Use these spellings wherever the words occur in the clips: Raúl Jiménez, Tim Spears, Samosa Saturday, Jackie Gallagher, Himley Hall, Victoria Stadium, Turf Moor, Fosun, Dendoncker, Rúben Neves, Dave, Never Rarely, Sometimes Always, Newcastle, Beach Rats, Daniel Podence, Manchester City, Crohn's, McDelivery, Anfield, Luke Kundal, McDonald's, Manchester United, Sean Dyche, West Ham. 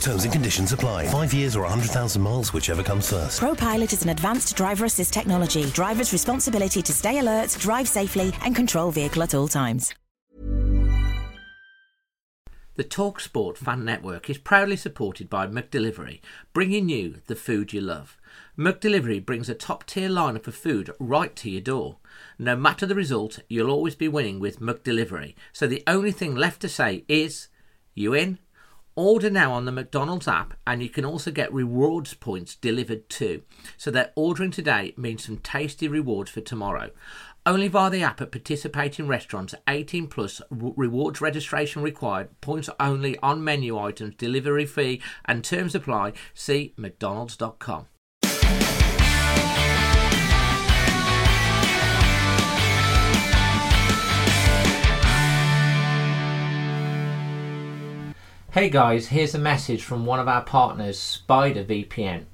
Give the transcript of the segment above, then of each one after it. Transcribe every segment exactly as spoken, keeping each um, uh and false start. Terms and conditions apply. Five years or one hundred thousand miles, whichever comes first. ProPilot is an advanced driver assist technology. Driver's responsibility to stay alert, drive safely, and control vehicle at all times. The TalkSport Fan Network is proudly supported by McDelivery, bringing you the food you love. McDelivery brings a top-tier lineup of food right to your door. No matter the result, you'll always be winning with McDelivery. So the only thing left to say is, you in? Order now on the McDonald's app, and you can also get rewards points delivered too. So that ordering today means some tasty rewards for tomorrow. Only via the app at participating restaurants. eighteen plus, rewards registration required, points only on menu items, delivery fee and terms apply. See mcdonalds dot com. Hey guys, here's a message from one of our partners, Spider V P N.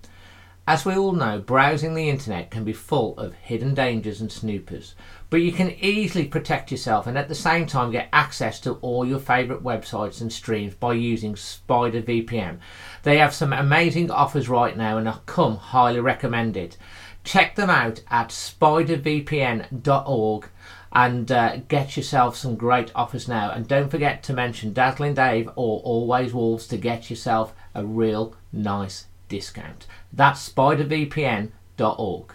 As we all know, browsing the internet can be full of hidden dangers and snoopers, but you can easily protect yourself and at the same time get access to all your favourite websites and streams by using Spider V P N. They have some amazing offers right now and have come highly recommended. Check them out at spider v p n dot org. And uh, get yourself some great offers now. And don't forget to mention Dazzling Dave or Always Wolves to get yourself a real nice discount. That's spider v p n dot org.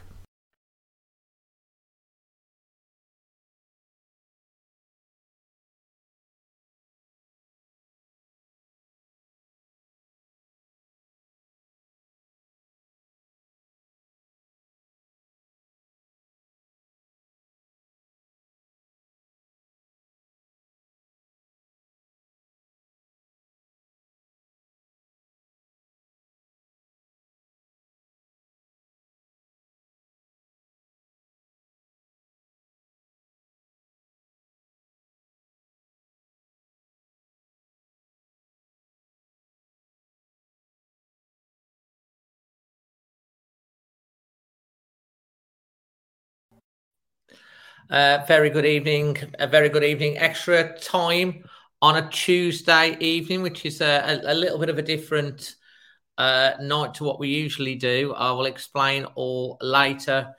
Uh, very good evening, a very good evening. Extra time on a Tuesday evening, which is a, a, a little bit of a different uh, night to what we usually do. I will explain all later.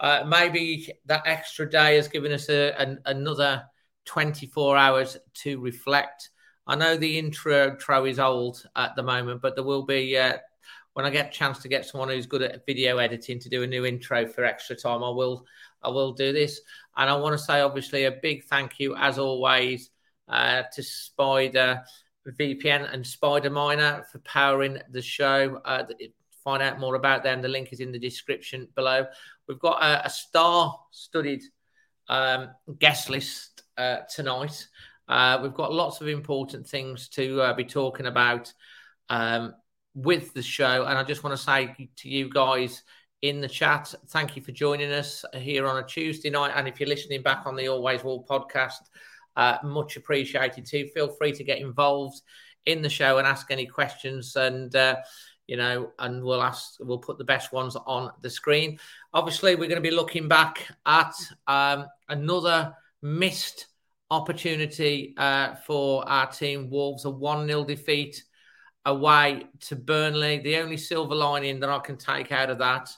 Uh, maybe that extra day has given us a, an, another twenty-four hours to reflect. I know the intro is old at the moment, but there will be, uh, when I get a chance to get someone who's good at video editing to do a new intro for extra time, I will I will do this. And I want to say, obviously, a big thank you, as always, uh, to Spider V P N and Spider Miner for powering the show. Uh, find out more about them. The link is in the description below. We've got a, a star-studded um, guest list uh, tonight. Uh, we've got lots of important things to uh, be talking about um, with the show. And I just want to say to you guys, in the chat, thank you for joining us here on a Tuesday night. And if you're listening back on the Always Wolves podcast, uh, much appreciated too. Feel free to get involved in the show and ask any questions. And, uh, you know, and we'll ask, we'll put the best ones on the screen. Obviously, we're going to be looking back at um, another missed opportunity uh, for our team. Wolves, a one nil defeat away to Burnley. The only silver lining that I can take out of that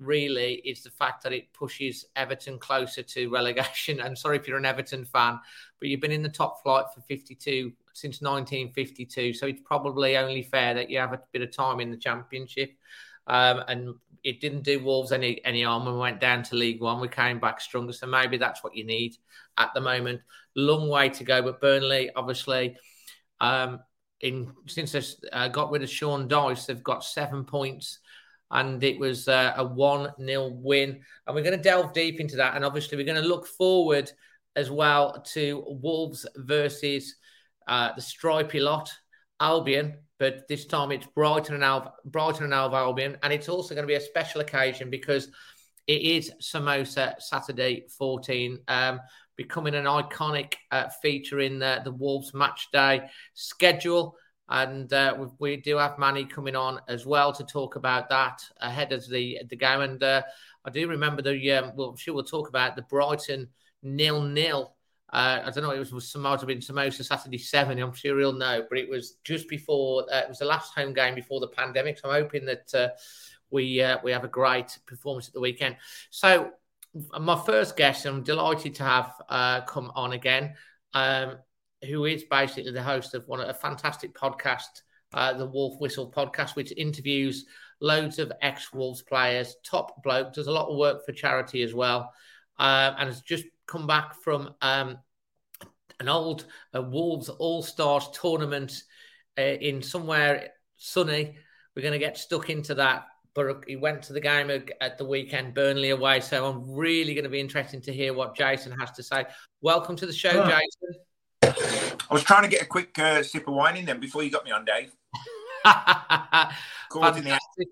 really is the fact that it pushes Everton closer to relegation. And sorry if you're an Everton fan, but you've been in the top flight for fifty-two since nineteen fifty-two. So it's probably only fair that you have a bit of time in the Championship. Um, and it didn't do Wolves any, any harm when we went down to League One. We came back stronger. So maybe that's what you need at the moment. Long way to go. But Burnley, obviously, um, in since they've uh, got rid of Sean Dyche, they've got seven points and it was uh, a one nil win. And we're going to delve deep into that. And obviously, we're going to look forward as well to Wolves versus uh, the stripy lot, Albion. But this time it's Brighton and Alv- Brighton and Alv Albion. And it's also going to be a special occasion because it is Samosa Saturday fourteen, um, becoming an iconic uh, feature in the, the Wolves match day schedule. And uh, we, we do have Manny coming on as well to talk about that ahead of the the game. And uh, I do remember the, um, well, I'm sure we'll talk about the Brighton nil nil. Uh, I don't know, it was, was might have been Samosa Saturday seven, I'm sure he'll know, but it was just before, uh, it was the last home game before the pandemic. So I'm hoping that uh, we uh, we have a great performance at the weekend. So my first guest, I'm delighted to have uh, come on again, um, who is basically the host of one a fantastic podcast, uh, the Wolf Whistle podcast, which interviews loads of ex-Wolves players, top bloke, does a lot of work for charity as well, uh, and has just come back from um, an old uh, Wolves All-Stars tournament uh, in somewhere sunny. We're going to get stuck into that. But he went to the game at the weekend, Burnley away. So I'm really going to be interested to hear what Jason has to say. Welcome to the show, oh. Jason. I was trying to get a quick uh, sip of wine in then before you got me on, Dave. Fantastic.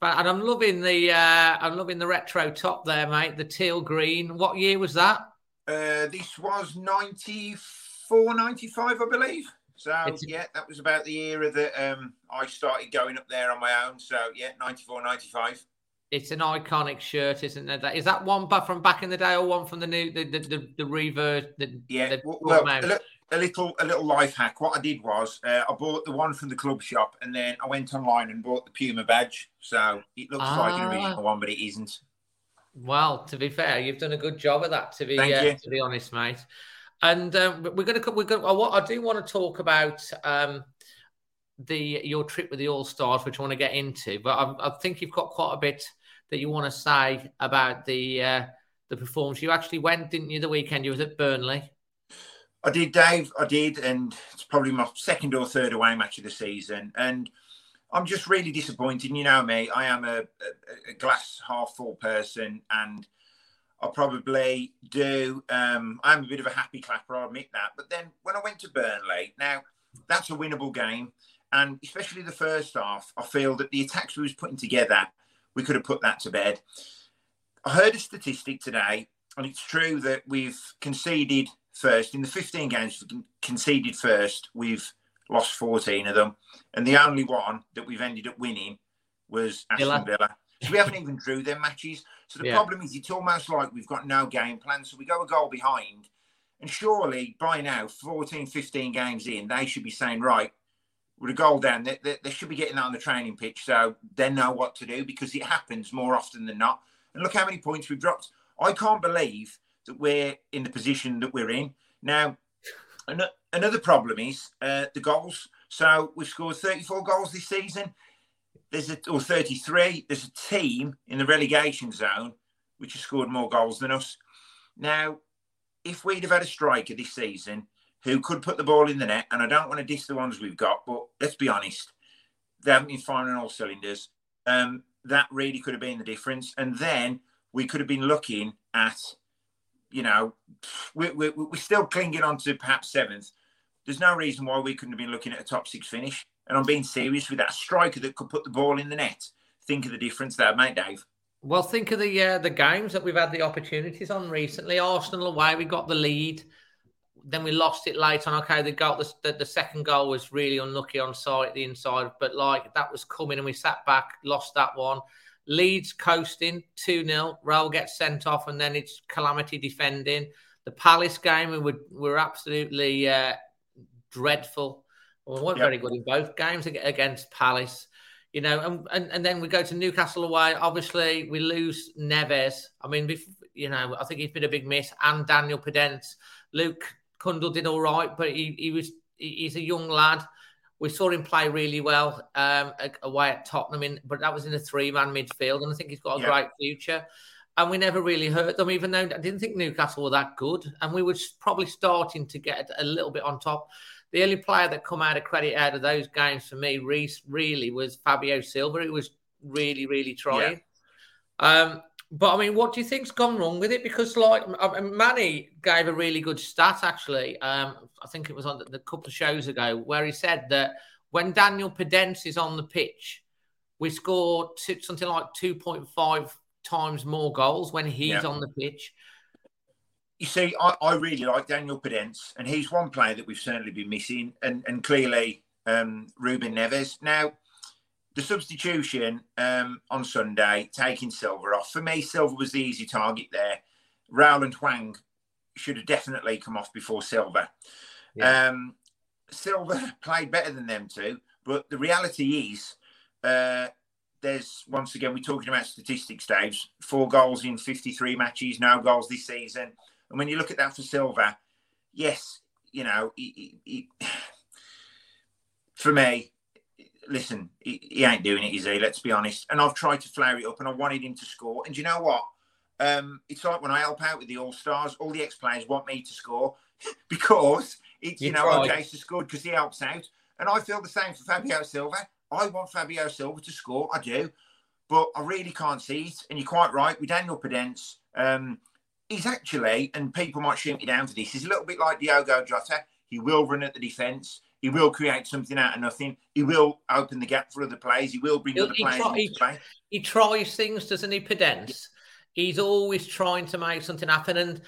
And I'm loving the uh, I'm loving the retro top there, mate. The teal green. What year was that? Uh, this was ninety-four, ninety-five, I believe. So it's... yeah, that was about the era that um, I started going up there on my own. So yeah, ninety-four, ninety-five. It's an iconic shirt, isn't it? Is that one from back in the day, or one from the new the the the, the reverse? The, yeah, the, well, well a little a little life hack. What I did was uh, I bought the one from the club shop, and then I went online and bought the Puma badge. So it looks ah. like an original one, but it isn't. Well, to be fair, you've done a good job of that. To be uh, to be honest, mate. And um, we're going to we're going. I do want to talk about um, the your trip with the All Stars, which I want to get into. But I, I think you've got quite a bit that you want to say about the uh, the performance. You actually went, didn't you, the weekend? You was at Burnley. I did, Dave. I did, and it's probably my second or third away match of the season. And I'm just really disappointed. You know me. I am a, a, a glass half full person, and I probably do. Um, I'm a bit of a happy clapper, I'll admit that. But then when I went to Burnley, now that's a winnable game. And especially the first half, I feel that the attacks we was putting together, we could have put that to bed. I heard a statistic today, and it's true that we've conceded first. In the fifteen games we've conceded first, we've lost fourteen of them. And the only one that we've ended up winning was Aston Villa. So we haven't even drew their matches. So the yeah. problem is it's almost like we've got no game plan. So we go a goal behind. And surely by now, fourteen, fifteen games in, they should be saying, right, with a goal down, they, they, they should be getting that on the training pitch. So they know what to do because it happens more often than not. And look how many points we've dropped. I can't believe that we're in the position that we're in. Now, an- another problem is uh, the goals. So we've scored thirty-four goals this season. There's a, or thirty-three, there's a team in the relegation zone which has scored more goals than us. Now, if we'd have had a striker this season who could put the ball in the net, and I don't want to diss the ones we've got, but let's be honest, they haven't been firing on all cylinders. Um, that really could have been the difference. And then we could have been looking at, you know, we, we, we're still clinging on to perhaps seventh. There's no reason why we couldn't have been looking at a top six finish. And I'm being serious with that. A striker that could put the ball in the net. Think of the difference there, mate, Dave. Well, think of the uh, the games that we've had the opportunities on recently. Arsenal away, we got the lead. Then we lost it late on. Okay, the goal, the, the, the second goal was really unlucky on side, the inside. But, like, that was coming and we sat back, lost that one. Leeds coasting, two nil. Raúl gets sent off and then it's calamity defending. The Palace game, we were, we were absolutely uh, dreadful. Well, we weren't yep. very good in both games against Palace, you know, and, and, and then we go to Newcastle away. Obviously, we lose Neves. I mean, we, you know, I think he's been a big miss. And Daniel Podence. Luke Kundal did all right, but he, he was he, he's a young lad. We saw him play really well um, away at Tottenham, in, but that was in a three-man midfield, and I think he's got a yep. great future. And we never really hurt them, even though I didn't think Newcastle were that good. And we were probably starting to get a little bit on top. The only player that come out of credit out of those games for me, really, was Fabio Silva. It was really, really trying. Yeah. Um, but I mean, what do you think's gone wrong with it? Because like Manny gave a really good stat, actually. Um, I think it was on the couple of shows ago where he said that when Daniel Podence is on the pitch, we score something like two point five times more goals when he's yeah. on the pitch. You see, I, I really like Daniel Podence, and he's one player that we've certainly been missing, and, and clearly um, Rúben Neves. Now, the substitution um, on Sunday, taking Silva off. For me, Silva was the easy target there. Raúl and Hwang should have definitely come off before Silva. Yeah. Um, Silva played better than them two, but the reality is uh, there's, once again, we're talking about statistics, Dave. Four goals in fifty-three matches, no goals this season. And when you look at that for Silva, yes, you know, he, he, he, for me, listen, he, he ain't doing it, is he? Let's be honest. And I've tried to flare it up, and I wanted him to score. And you know what? Um, it's like when I help out with the All-Stars, all the ex-players want me to score because it's, you, you know, oh, Jason scored because he helps out. And I feel the same for Fabio Silva. I want Fabio Silva to score, I do. But I really can't see it. And you're quite right. With Daniel Podence, um, he's actually, and people might shoot me down for this, he's a little bit like Diogo Jota. He will run at the defence. He will create something out of nothing. He will open the gap for other players. He will bring He'll, other players try, into play. He tries things, doesn't he, Podence? He's always trying to make something happen. And,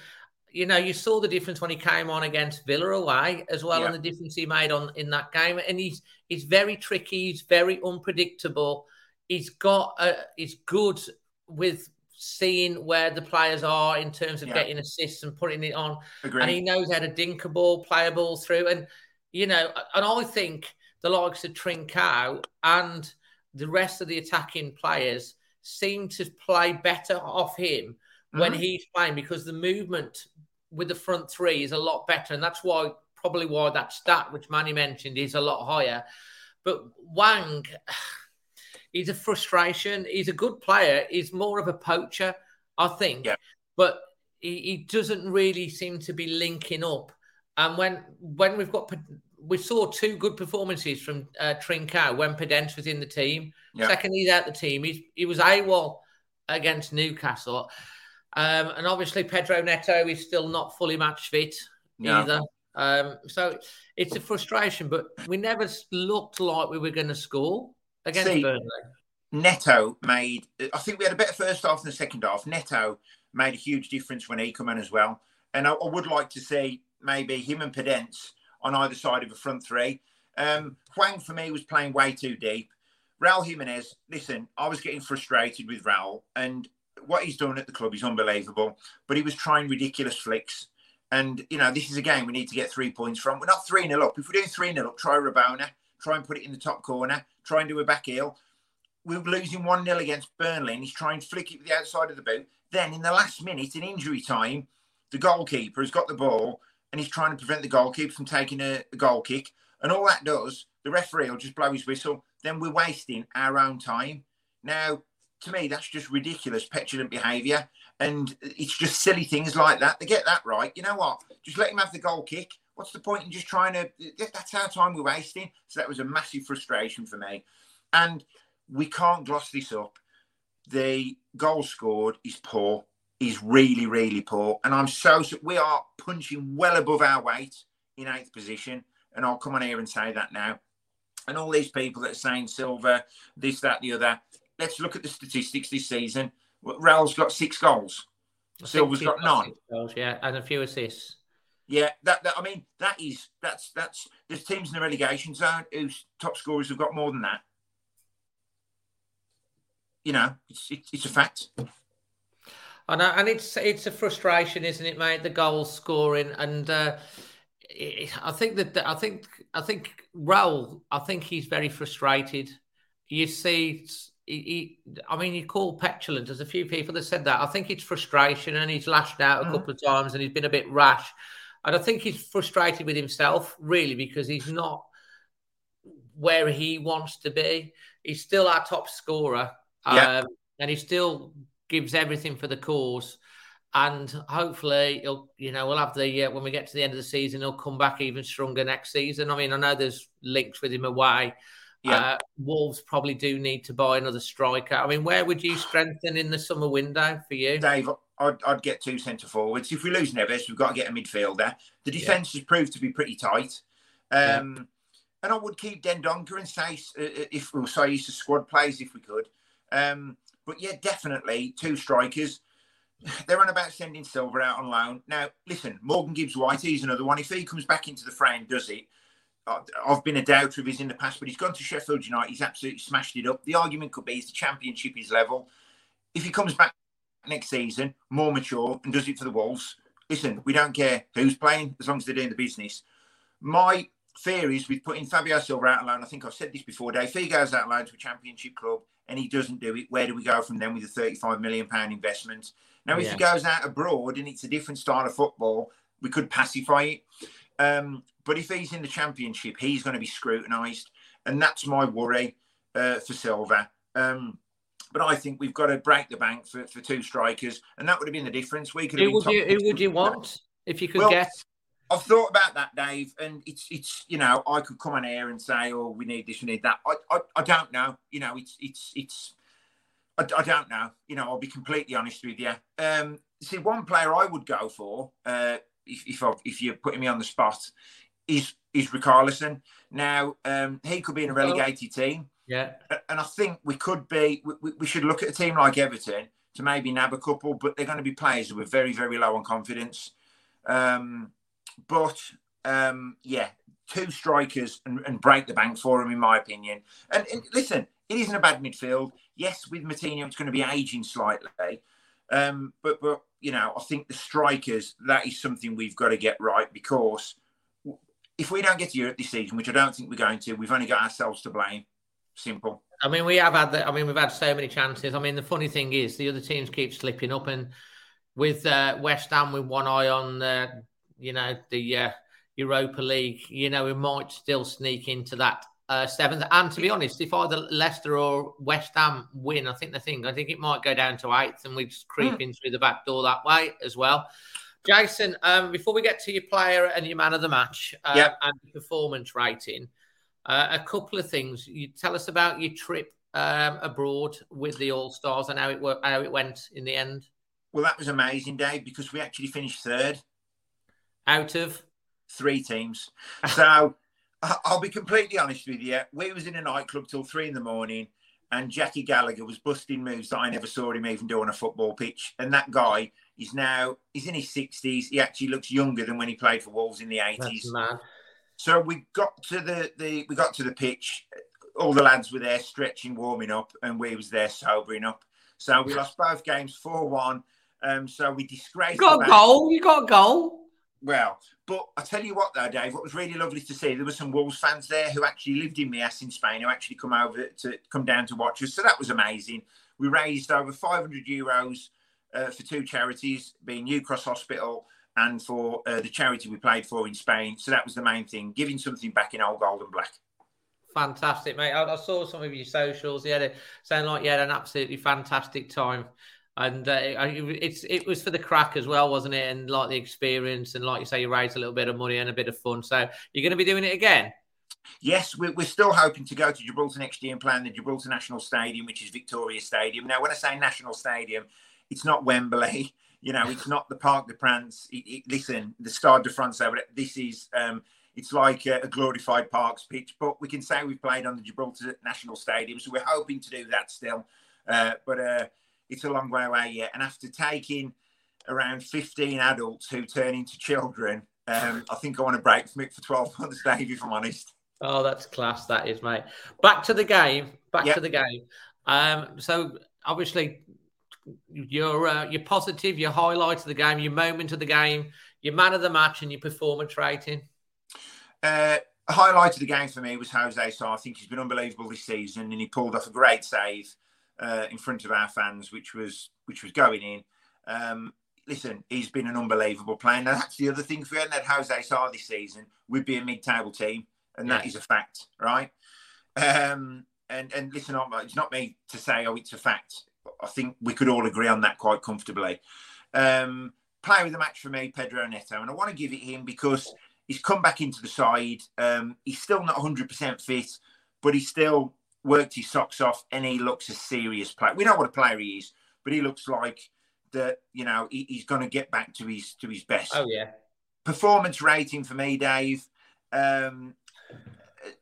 you know, you saw the difference when he came on against Villa away as well, yeah. and the difference he made on in that game. And he's he's very tricky. He's very unpredictable. He's got a, he's good with seeing where the players are in terms of yeah. getting assists and putting it on. Agreed. And he knows how to dink a ball, play a ball through. And, you know, and I think the likes of Trincão and the rest of the attacking players seem to play better off him mm-hmm. when he's playing, because the movement with the front three is a lot better. And that's why, probably why that stat, which Manny mentioned, is a lot higher. But Hwang... he's a frustration. He's a good player. He's more of a poacher, I think. Yeah. But he, he doesn't really seem to be linking up. And when when we've got... We saw two good performances from uh, Trincão when Podence was in the team. Yeah. Second, he's out the team. He's, he was AWOL against Newcastle. Um, and obviously, Pedro Neto is still not fully match fit yeah. either. Um, so it's a frustration. But we never looked like we were going to score. Against See, Burnley. Neto made... I think we had a better first half than the second half. Neto made a huge difference when he came in as well. And I, I would like to see maybe him and Podence on either side of a front three. Um, Hwang, for me, was playing way too deep. Raúl Jiménez, listen, I was getting frustrated with Raúl. And what he's doing at the club is unbelievable. But he was trying ridiculous flicks. And, you know, this is a game we need to get three points from. We're not three nil up. If we're doing three nil up, try Rabona. Try and put it in the top corner. Try and do a back heel. We were losing one nil against Burnley, and he's trying to flick it with the outside of the boot. Then, in the last minute, in injury time, the goalkeeper has got the ball, and he's trying to prevent the goalkeeper from taking a, a goal kick. And all that does, the referee will just blow his whistle. Then we're wasting our own time. Now, to me, that's just ridiculous, petulant behaviour. And it's just silly things like that. They get that right. You know what? Just let him have the goal kick. What's the point in just trying to... That's our time we're wasting. So that was a massive frustration for me. And we can't gloss this up. The goal scored is poor. Is really, really poor. And I'm so... We are punching well above our weight in eighth position. And I'll come on here and say that now. And all these people that are saying Silva, this, that, the other. Let's look at the statistics this season. Raúl's got six goals. Silva's got nine. Goals, yeah, and a few assists. Yeah, that, that I mean, that is, that's, that's, there's teams in the relegation zone whose top scorers have got more than that. You know, it's it, it's a fact. I know, and it's it's a frustration, isn't it, mate? The goal scoring, and uh, it, I think that I think I think Raúl, I think he's very frustrated. You see, he, he, I mean, you call petulant. There's a few people that said that. I think it's frustration, and he's lashed out a mm. couple of times, and he's been a bit rash. And I think he's frustrated with himself, really, because he's not where he wants to be. He's still our top scorer. Yeah. Um, and he still gives everything for the cause. And hopefully, he'll, you know, we'll have the, uh, when we get to the end of the season, he'll come back even stronger next season. I mean, I know there's links with him away Yeah. Uh, Wolves probably do need to buy another striker. I mean, where would you strengthen in the summer window for you? Dave, I'd, I'd get two centre forwards. If we lose Neves, we've got to get a midfielder. The defence yeah. has proved to be pretty tight. Um, yeah. And I would keep Dendoncker and Saïs, uh, if we'll Saïs as squad players if we could. Um, but yeah, definitely two strikers. They're on about sending Silva out on loan. Now, listen, Morgan Gibbs-White, he's another one. If he comes back into the fray and does it, I've been a doubter of his in the past, but he's gone to Sheffield United. He's absolutely smashed it up. The argument could be he's the championship, his level. If he comes back next season, more mature, and does it for the Wolves, listen, we don't care who's playing as long as they're doing the business. My fear is with putting Fabio Silva out alone. I think I've said this before, Dave. If he goes out alone to a championship club and he doesn't do it, where do we go from then with a thirty-five million pounds investment? Now, if yeah. he goes out abroad and it's a different style of football, we could pacify it. Um, but if he's in the championship, he's going to be scrutinised. And that's my worry uh, for Silva. Um, but I think we've got to break the bank for, for two strikers. And that would have been the difference. We could. Who, would you, who would you want if you could well, get? I've thought about that, Dave. And it's, it's you know, I could come on here and say, oh, we need this, we need that. I I, I don't know. You know, it's, it's, it's, I, I don't know. You know, I'll be completely honest with you. Um, see, one player I would go for, uh, if if, I, if you're putting me on the spot, is is Richarlison. Now, um, he could be in a relegated team. Yeah. And I think we could be, we, we should look at a team like Everton to maybe nab a couple, but they're going to be players who are very, very low on confidence. Um, but, um, yeah, two strikers and, and break the bank for them, in my opinion. And, and listen, it isn't a bad midfield. Yes, with Matinho, it's going to be aging slightly. Um, but, but, you know, I think the strikers, that is something we've got to get right, because if we don't get to Europe this season, which I don't think we're going to, we've only got ourselves to blame. Simple. I mean, we have had the, I mean, we've had so many chances. I mean, the funny thing is the other teams keep slipping up, and with uh, West Ham with one eye on, uh, you know, the uh, Europa League, you know, we might still sneak into that uh, seventh. And to be honest, if either Leicester or West Ham win, I think the thing, I think it might go down to eighth, and we just creep mm. in through the back door that way as well. Jason, um, before we get to your player and your man of the match uh, yep. and your performance rating, uh, a couple of things. You tell us about your trip um, abroad with the All Stars and how it worked, how it went in the end. Well, that was amazing, Dave, because we actually finished third out of three teams. So I'll be completely honest with you. We was in a nightclub till three in the morning, and Jackie Gallagher was busting moves that I never saw him even do on a football pitch, and that guy. He's now, he's in his sixties. He actually looks younger than when he played for Wolves in the eighties. That's mad. So we got to the, the we got to the pitch. All the lads were there stretching, warming up, and we was there sobering up. So we lost both games four one. Um, so we disgraced. You got a goal. You got a goal. Well, but I tell you what though, Dave, what was really lovely to see, there were some Wolves fans there who actually lived in Mias in Spain, who actually come over to come down to watch us. So that was amazing. We raised over five hundred euros. Uh, for two charities, being New Cross Hospital and for uh, the charity we played for in Spain. So that was the main thing, giving something back in old gold and black. Fantastic, mate. I, I saw some of your socials. You had a, sound like you had an absolutely fantastic time. And uh, it, it's, it was for the crack as well, wasn't it? And like the experience, and like you say, you raised a little bit of money and a bit of fun. So you're going to be doing it again? Yes, we're still hoping to go to Gibraltar next year and play in the Gibraltar National Stadium, which is Victoria Stadium. Now, when I say National Stadium, it's not Wembley, you know, it's not the Parc de France. It, it, listen, the Stade de France, but this is, um, it's like a, a glorified Parks pitch, but we can say we've played on the Gibraltar National Stadium, so we're hoping to do that still. Uh, but uh, it's a long way away yet. And after taking around fifteen adults who turn into children, um, I think I want to break from it for twelve months, Dave, if I'm honest. Oh, that's class, that is, mate. Back to the game, back yep. to the game. Um, so, obviously... Your uh, your positive, your highlight of the game, your moment of the game, your man of the match, and your performance rating. Uh, highlight of the game for me was Jose Sarr. I think he's been unbelievable this season, and he pulled off a great save uh, in front of our fans, which was which was going in. Um, listen, he's been an unbelievable player. Now that's the other thing. If we hadn't had Jose Sarr this season, we'd be a mid-table team, and that yeah. is a fact, right? Um, and and listen, it's not me to say, oh, it's a fact. I think we could all agree on that quite comfortably. Um, player of the match for me, Pedro Neto. And I want to give it him because he's come back into the side. Um, he's still not one hundred percent fit, but he still worked his socks off, and he looks a serious player. We know what a player he is, but he looks like that. You know, he, he's going to get back to his to his best. Oh yeah. Performance rating for me, Dave. Um,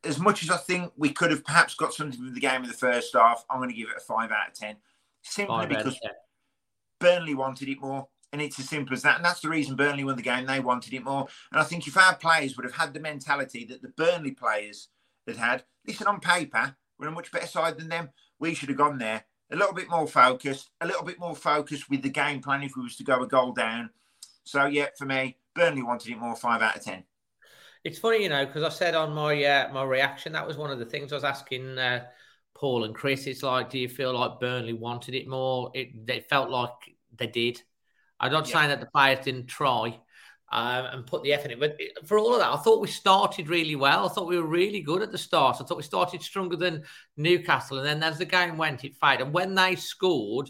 as much as I think we could have perhaps got something with the game in the first half, I'm going to give it a five out of ten, simply because Burnley wanted it more. And it's as simple as that. And that's the reason Burnley won the game. They wanted it more. And I think if our players would have had the mentality that the Burnley players had had, listen, on paper, we're a much better side than them. We should have gone there a little bit more focused, a little bit more focused with the game plan if we was to go a goal down. So, yeah, for me, Burnley wanted it more, five out of ten. It's funny, you know, because I said on my uh, my reaction, that was one of the things I was asking uh, Paul and Chris. It's like, do you feel like Burnley wanted it more? It, they felt like they did. I'm not yeah. saying that the players didn't try um, and put the effort in. But for all of that, I thought we started really well. I thought we were really good at the start. I thought we started stronger than Newcastle. And then as the game went, it faded. And when they scored,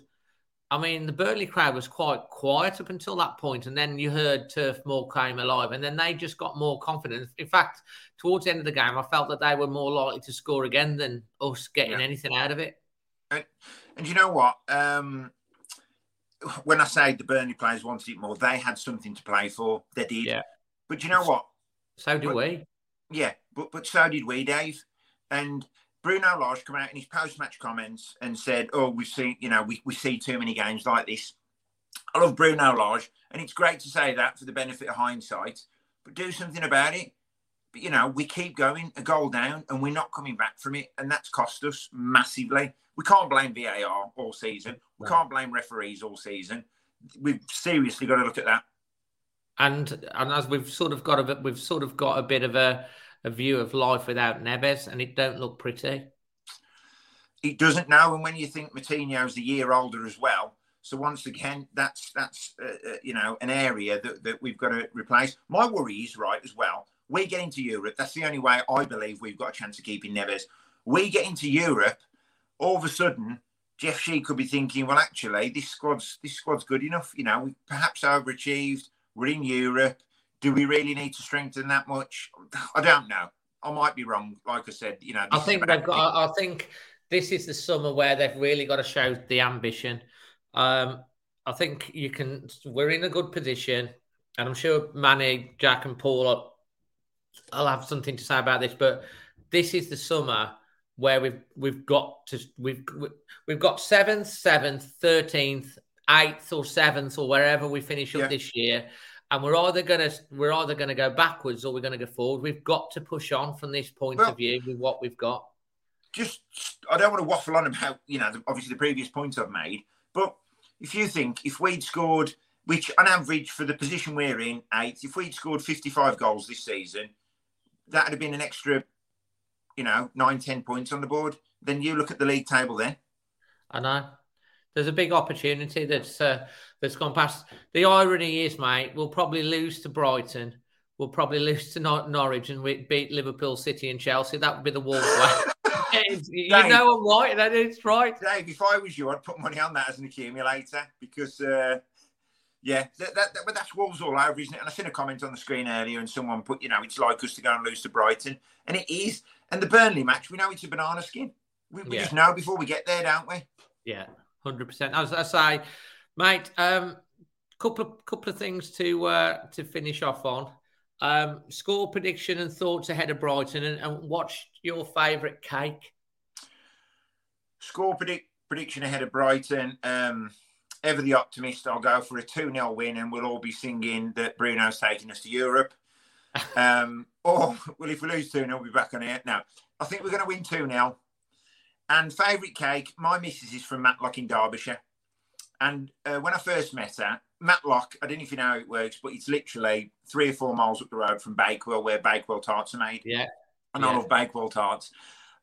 I mean, the Burnley crowd was quite quiet up until that point. And then you heard Turf Moor came alive. And then they just got more confident. In fact, towards the end of the game, I felt that they were more likely to score again than us getting yeah. anything out of it. And, and you know what? Um... When I say the Burnley players wanted it more, they had something to play for. They did. Yeah. But you know what? So did but, we. Yeah, but but so did we, Dave. And Bruno Lage came out in his post-match comments and said, oh, we've seen, you know, we, we see too many games like this. I love Bruno Lage, and it's great to say that for the benefit of hindsight, but do something about it. But, you know, we keep going a goal down, and we're not coming back from it, and that's cost us massively. We can't blame V A R all season. We can't blame referees all season. We've seriously got to look at that. And and as we've sort of got a bit, we've sort of got a bit of a, a view of life without Neves, and it don't look pretty. It doesn't now. And when you think Matinho's a year older as well, so once again, that's that's uh, you know, an area that, that we've got to replace. My worry is right as well. We get into Europe. That's the only way I believe we've got a chance of keeping Neves. We get into Europe. All of a sudden, Jeff Shee could be thinking, well, actually, this squad's this squad's good enough. You know, we perhaps overachieved. We're in Europe. Do we really need to strengthen that much? I don't know. I might be wrong. Like I said, you know, I think they've got. I think this is the summer where they've really got to show the ambition. Um, I think you can. We're in a good position, and I'm sure Manny, Jack, and Paul, I'll have something to say about this. But this is the summer where we've we've got to we've we've got seventh, seventh, thirteenth, eighth, or seventh, or wherever we finish up yeah. this year, and we're either gonna we're either gonna go backwards or we're gonna go forward. We've got to push on from this point well, of view with what we've got. Just, I don't want to waffle on about you know the, obviously the previous points I've made, but if you think if we'd scored, which on average for the position we're in, eighth, if we'd scored fifty-five goals this season, that'd have been an extra, you know, nine, ten points on the board. Then you look at the league table then. I know. There's a big opportunity that's uh, that's gone past. The irony is, mate, we'll probably lose to Brighton. We'll probably lose to Nor- Norwich and we beat Liverpool, City and Chelsea. That would be the walkway. You Dave, know I'm right. That is right. Dave, if I was you, I'd put money on that as an accumulator because, uh, yeah, that, that, that, but that's Wolves all over, isn't it? And I seen a comment on the screen earlier and someone put, you know, it's like us to go and lose to Brighton. And it is. And the Burnley match, we know it's a banana skin. We, we yeah. just know before we get there, don't we? Yeah, one hundred percent. As I say, mate, um, couple of couple of things to uh, to finish off on. Um, score prediction and thoughts ahead of Brighton, and, and what's your favourite cake? Score predict, prediction ahead of Brighton. Um, ever the optimist, I'll go for a two nil win, and we'll all be singing that Bruno's taking us to Europe. um, or, well, if we lose two nil, we'll be back on it. No, I think we're going to win two nil. And favourite cake, my missus is from Matlock in Derbyshire. And uh, when I first met her, Matlock, I don't know if you know how it works, but it's literally three or four miles up the road from Bakewell, where Bakewell tarts are made. Yeah. And yeah. I love Bakewell tarts.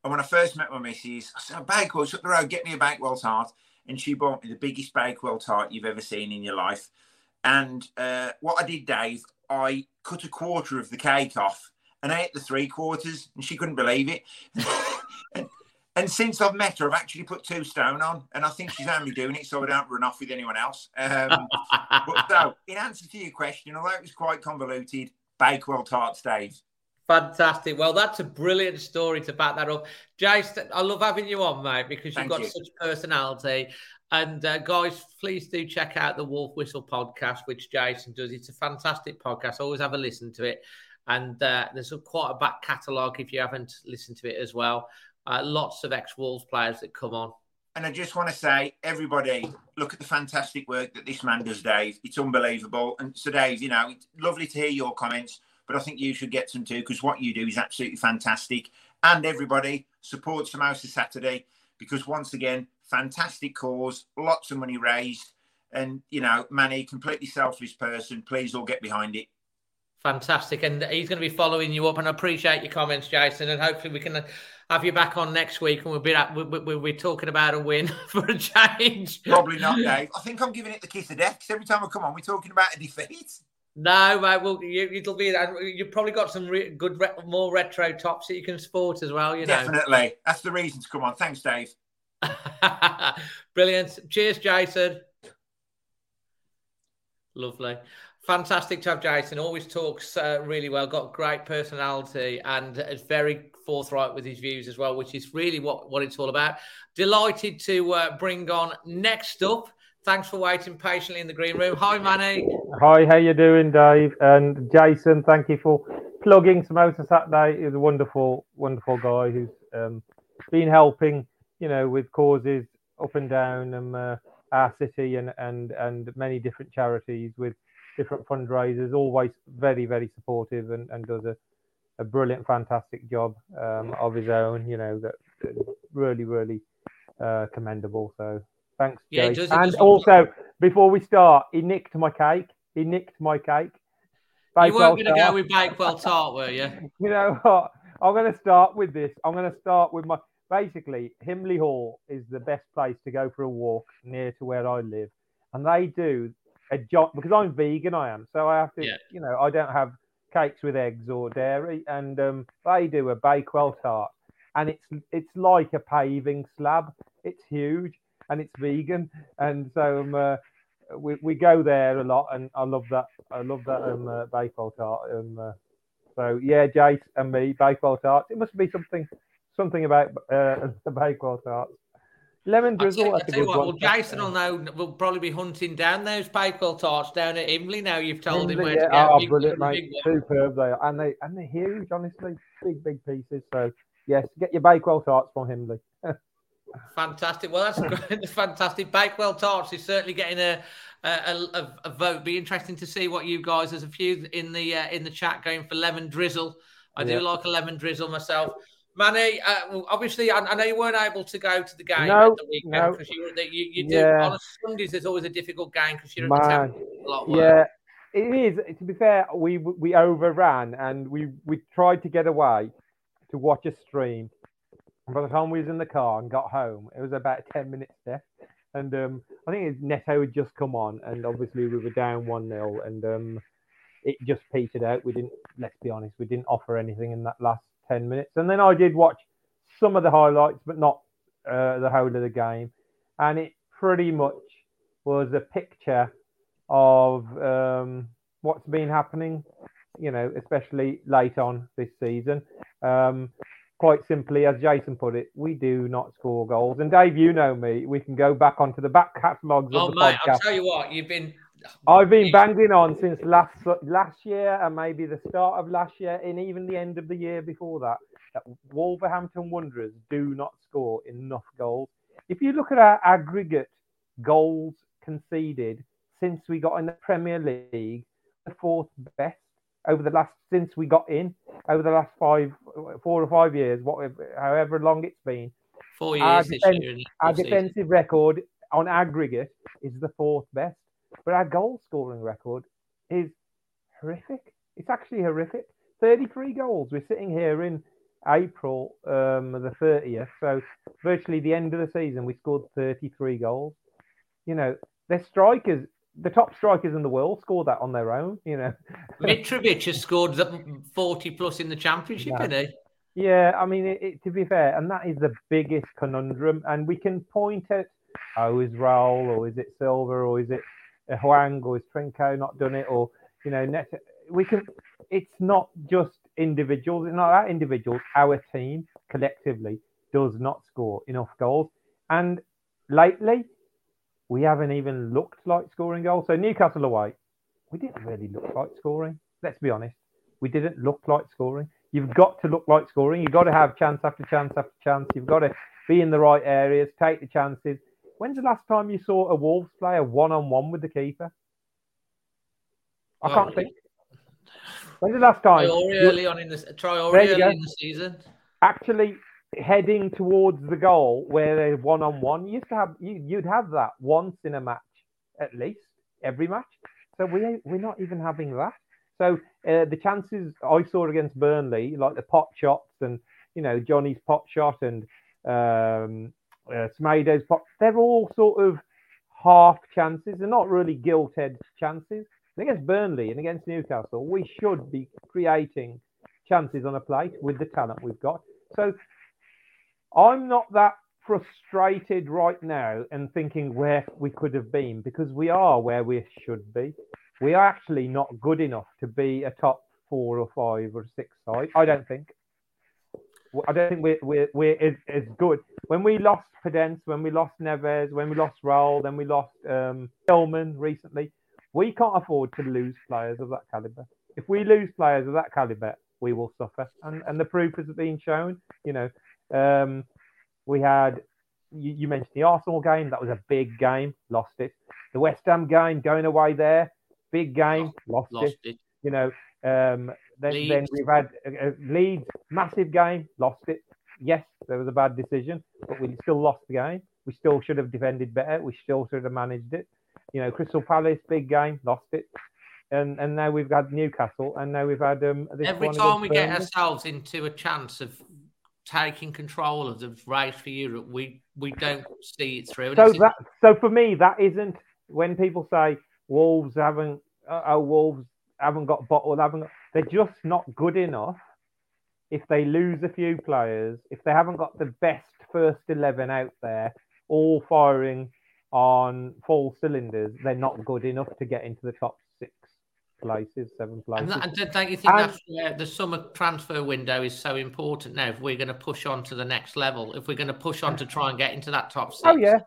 And when I first met my missus, I said, oh, Bakewell, it's up the road, get me a Bakewell tart. And she bought me the biggest Bakewell tart you've ever seen in your life. And uh, what I did, Dave, I cut a quarter of the cake off and I ate the three quarters and she couldn't believe it. and, and since I've met her, I've actually put two stone on and I think she's only doing it so I don't run off with anyone else. Um, but so, in answer to your question, although it was quite convoluted, Bakewell tarts, Dave. Fantastic. Well, that's a brilliant story to back that up. Jason, I love having you on, mate, because you've Thank got you. such personality. And uh, guys, please do check out the Wolf Whistle podcast, which Jason does. It's a fantastic podcast. Always have a listen to it. And uh, there's a, quite a back catalogue if you haven't listened to it as well. Uh, lots of ex-Wolves players that come on. And I just want to say, everybody, look at the fantastic work that this man does, Dave. It's unbelievable. And so, Dave, you know, it's lovely to hear your comments, but I think you should get some too, because what you do is absolutely fantastic. And everybody, support Samosa Saturday, because once again, fantastic cause, lots of money raised. And, you know, Manny, completely selfish person. Please all get behind it. Fantastic. And he's going to be following you up, and I appreciate your comments, Jason. And hopefully we can have you back on next week, and we'll be at, we, we, we're talking about a win for a change. Probably not, Dave. I think I'm giving it the kiss of death, because every time I come on, we're talking about a defeat. No, mate. Well, you, it'll be. You've probably got some re- good, re- more retro tops that you can sport as well. You know, definitely. That's the reason to come on. Thanks, Dave. Brilliant. Cheers, Jason. Lovely. Fantastic to have Jason. Always talks uh, really well. Got great personality and is very forthright with his views as well, which is really what, what it's all about. Delighted to uh, bring on next up. Thanks for waiting patiently in the green room. Hi, Manny. Hi, how you doing, Dave? And Jason, thank you for plugging Samosa Saturday. He's a wonderful, wonderful guy who's um, been helping, you know, with causes up and down um, uh, our city and, and, and many different charities with different fundraisers, always very, very supportive, and, and does a, a brilliant, fantastic job um, of his own, you know, that's really, really uh, commendable. So thanks, yeah, Jay. And also, work. before we start, he nicked my cake. He nicked my cake. Bake you weren't going to go with Bakewell Tart, were you? You know what? I'm going to start with this. I'm going to start with my... Basically, Himley Hall is the best place to go for a walk near to where I live. And they do... A job, because I'm vegan, I am, so I have to, yeah. you know, I don't have cakes with eggs or dairy, and um, they do a Bakewell tart, and it's it's like a paving slab. It's huge, and it's vegan, and so um, uh, we we go there a lot, and I love that. I love that um, uh, Bakewell tart. Um, uh, so yeah, Jace and me, Bakewell tarts. It must be something something about uh, the Bakewell tarts. Lemon drizzle. I tell you what, well, Jason will know. We'll probably be hunting down those Bakewell tarts down at Himley now. You've told Himley, him where yeah, to get. Oh, brilliant, mate! Superb they are, and they and they're huge. Honestly, big, big pieces. So yes, get your Bakewell tarts from Himley. Fantastic. Well, that's great. Fantastic. Bakewell tarts is certainly getting a a, a a vote. Be interesting to see what you guys. There's a few in the uh, in the chat going for lemon drizzle. I yeah. do like a lemon drizzle myself. Manny, uh, obviously, I, I know you weren't able to go to the game no, at the weekend because no. you, you, you do yeah. on Sundays. There's always a difficult game because you're at the a lot. Yeah, it is. To be fair, we we overran and we, we tried to get away to watch a stream. And by the time we was in the car and got home, it was about ten minutes left. And um, I think Neto had just come on, and obviously we were down one nil, and um, it just petered out. We didn't. Let's be honest, we didn't offer anything in that last ten minutes, and then I did watch some of the highlights, but not uh, the whole of the game. And it pretty much was a picture of um, what's been happening, you know, especially late on this season. Um, quite simply, as Jason put it, we do not score goals. And Dave, you know me, we can go back onto the back catalogues oh, of the mate, podcast. Oh, mate, I'll tell you what, you've been. I've been banging on since last last year and maybe the start of last year and even the end of the year before that, that Wolverhampton Wanderers do not score enough goals. If you look at our aggregate goals conceded since we got in the Premier League, the fourth best over the last since we got in over the last five, four or five years, whatever, however long it's been. Four years. Our, defense, this year, our defensive record on aggregate is the fourth best. But our goal-scoring record is horrific. It's actually horrific. thirty-three goals. We're sitting here in April um, the thirtieth. So virtually the end of the season, we scored thirty-three goals. You know, their strikers, the top strikers in the world score that on their own, you know. Mitrovic has scored forty-plus in the Championship, yeah. isn't he? Yeah, I mean, it, it, to be fair, and that is the biggest conundrum. And we can point at, oh, is Raúl or is it Silva or is it Huang or is Trincão not done it, or you know, Neto, we can. It's not just individuals, not our individuals, our team collectively does not score enough goals. And lately, we haven't even looked like scoring goals. So Newcastle away, we didn't really look like scoring. Let's be honest. We didn't look like scoring. You've got to look like scoring. You've got to have chance after chance after chance. You've got to be in the right areas, take the chances. When's the last time you saw a Wolves player one-on-one with the keeper? I oh, can't really. think. When's the last time? Traore early on in the, Traore early in the season. Actually heading towards the goal where they're one-on-one. You used to have, you, you'd have that once in a match, at least, every match. So we, we're not even having that. So uh, the chances I saw against Burnley, like the pot shots and, you know, Johnny's pot shot and um, uh, Smado's pot, they're all sort of half chances. They're not really gilt-edged chances. And against Burnley and against Newcastle, we should be creating chances on a plate with the talent we've got. So I'm not that frustrated right now and thinking where we could have been, because we are where we should be. We are actually not good enough to be a top four or five or six side. I don't think. I don't think we're we're, we're as, as good. When we lost Podence, when we lost Neves, when we lost Raúl, then we lost um, Tillman recently. We can't afford to lose players of that calibre. If we lose players of that calibre, we will suffer. And and the proof has been shown. You know, um, we had. You, you mentioned the Arsenal game. That was a big game. Lost it. The West Ham game, going away there. Big game, lost, lost it. it. You know, um, then, then we've had uh, Leeds, massive game, lost it. Yes, there was a bad decision, but we still lost the game. We still should have defended better. We still should have managed it. You know, Crystal Palace, big game, lost it. And and now we've had Newcastle, and now we've had um. This Every time we Burnley. get ourselves into a chance of taking control of the race for Europe, we we don't see it through. So that, so for me, that isn't when people say. Wolves haven't, uh, Wolves haven't got bottled, haven't got, they're just not good enough. If they lose a few players, if they haven't got the best first eleven out there, all firing on full cylinders, they're not good enough to get into the top six places, seven places. And, that, and don't you think and, that's where the summer transfer window is so important now? If we're going to push on to the next level, if we're going to push on to try and get into that top six. Oh, yeah.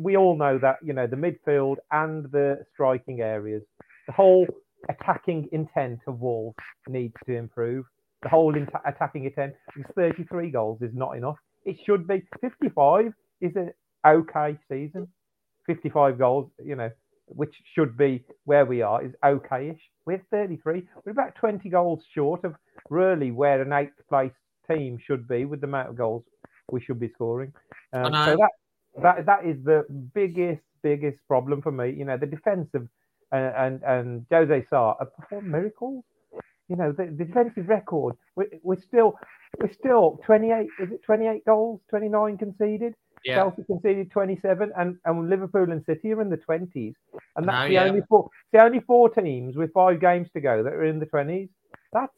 We all know that, you know, the midfield and the striking areas, the whole attacking intent of Wolves needs to improve. The whole in- attacking intent, thirty-three goals is not enough. It should be fifty-five is an okay season. fifty-five goals, you know, which should be where we are, is okay-ish. We're thirty-three. We're about twenty goals short of really where an eighth place team should be with the amount of goals we should be scoring. Um, I- so that. That that is the biggest biggest problem for me. You know, the defence of uh, and and Jose Sarr have performed miracles. You know, the, the defensive record. We're, we're still we're still twenty-eight. Is it twenty-eight goals? twenty-nine conceded. Yeah. Chelsea conceded twenty-seven, and, and Liverpool and City are in the twenties. And that's no, the yeah. only four. The only four teams with five games to go that are in the twenties. That's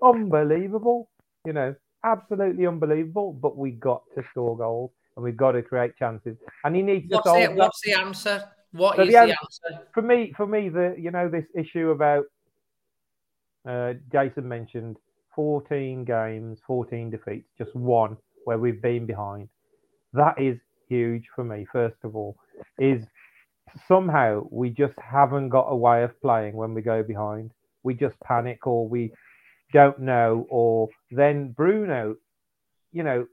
unbelievable. You know, absolutely unbelievable. But we got to score goals. And we've got to create chances. And he needs what's to solve. The, what's the answer? What so is the answer, answer? For me, for me, the you know this issue about uh, Jason mentioned fourteen games, fourteen defeats, just one where we've been behind. That is huge for me. First of all, is somehow we just haven't got a way of playing when we go behind. We just panic, or we don't know, or then Bruno, you know.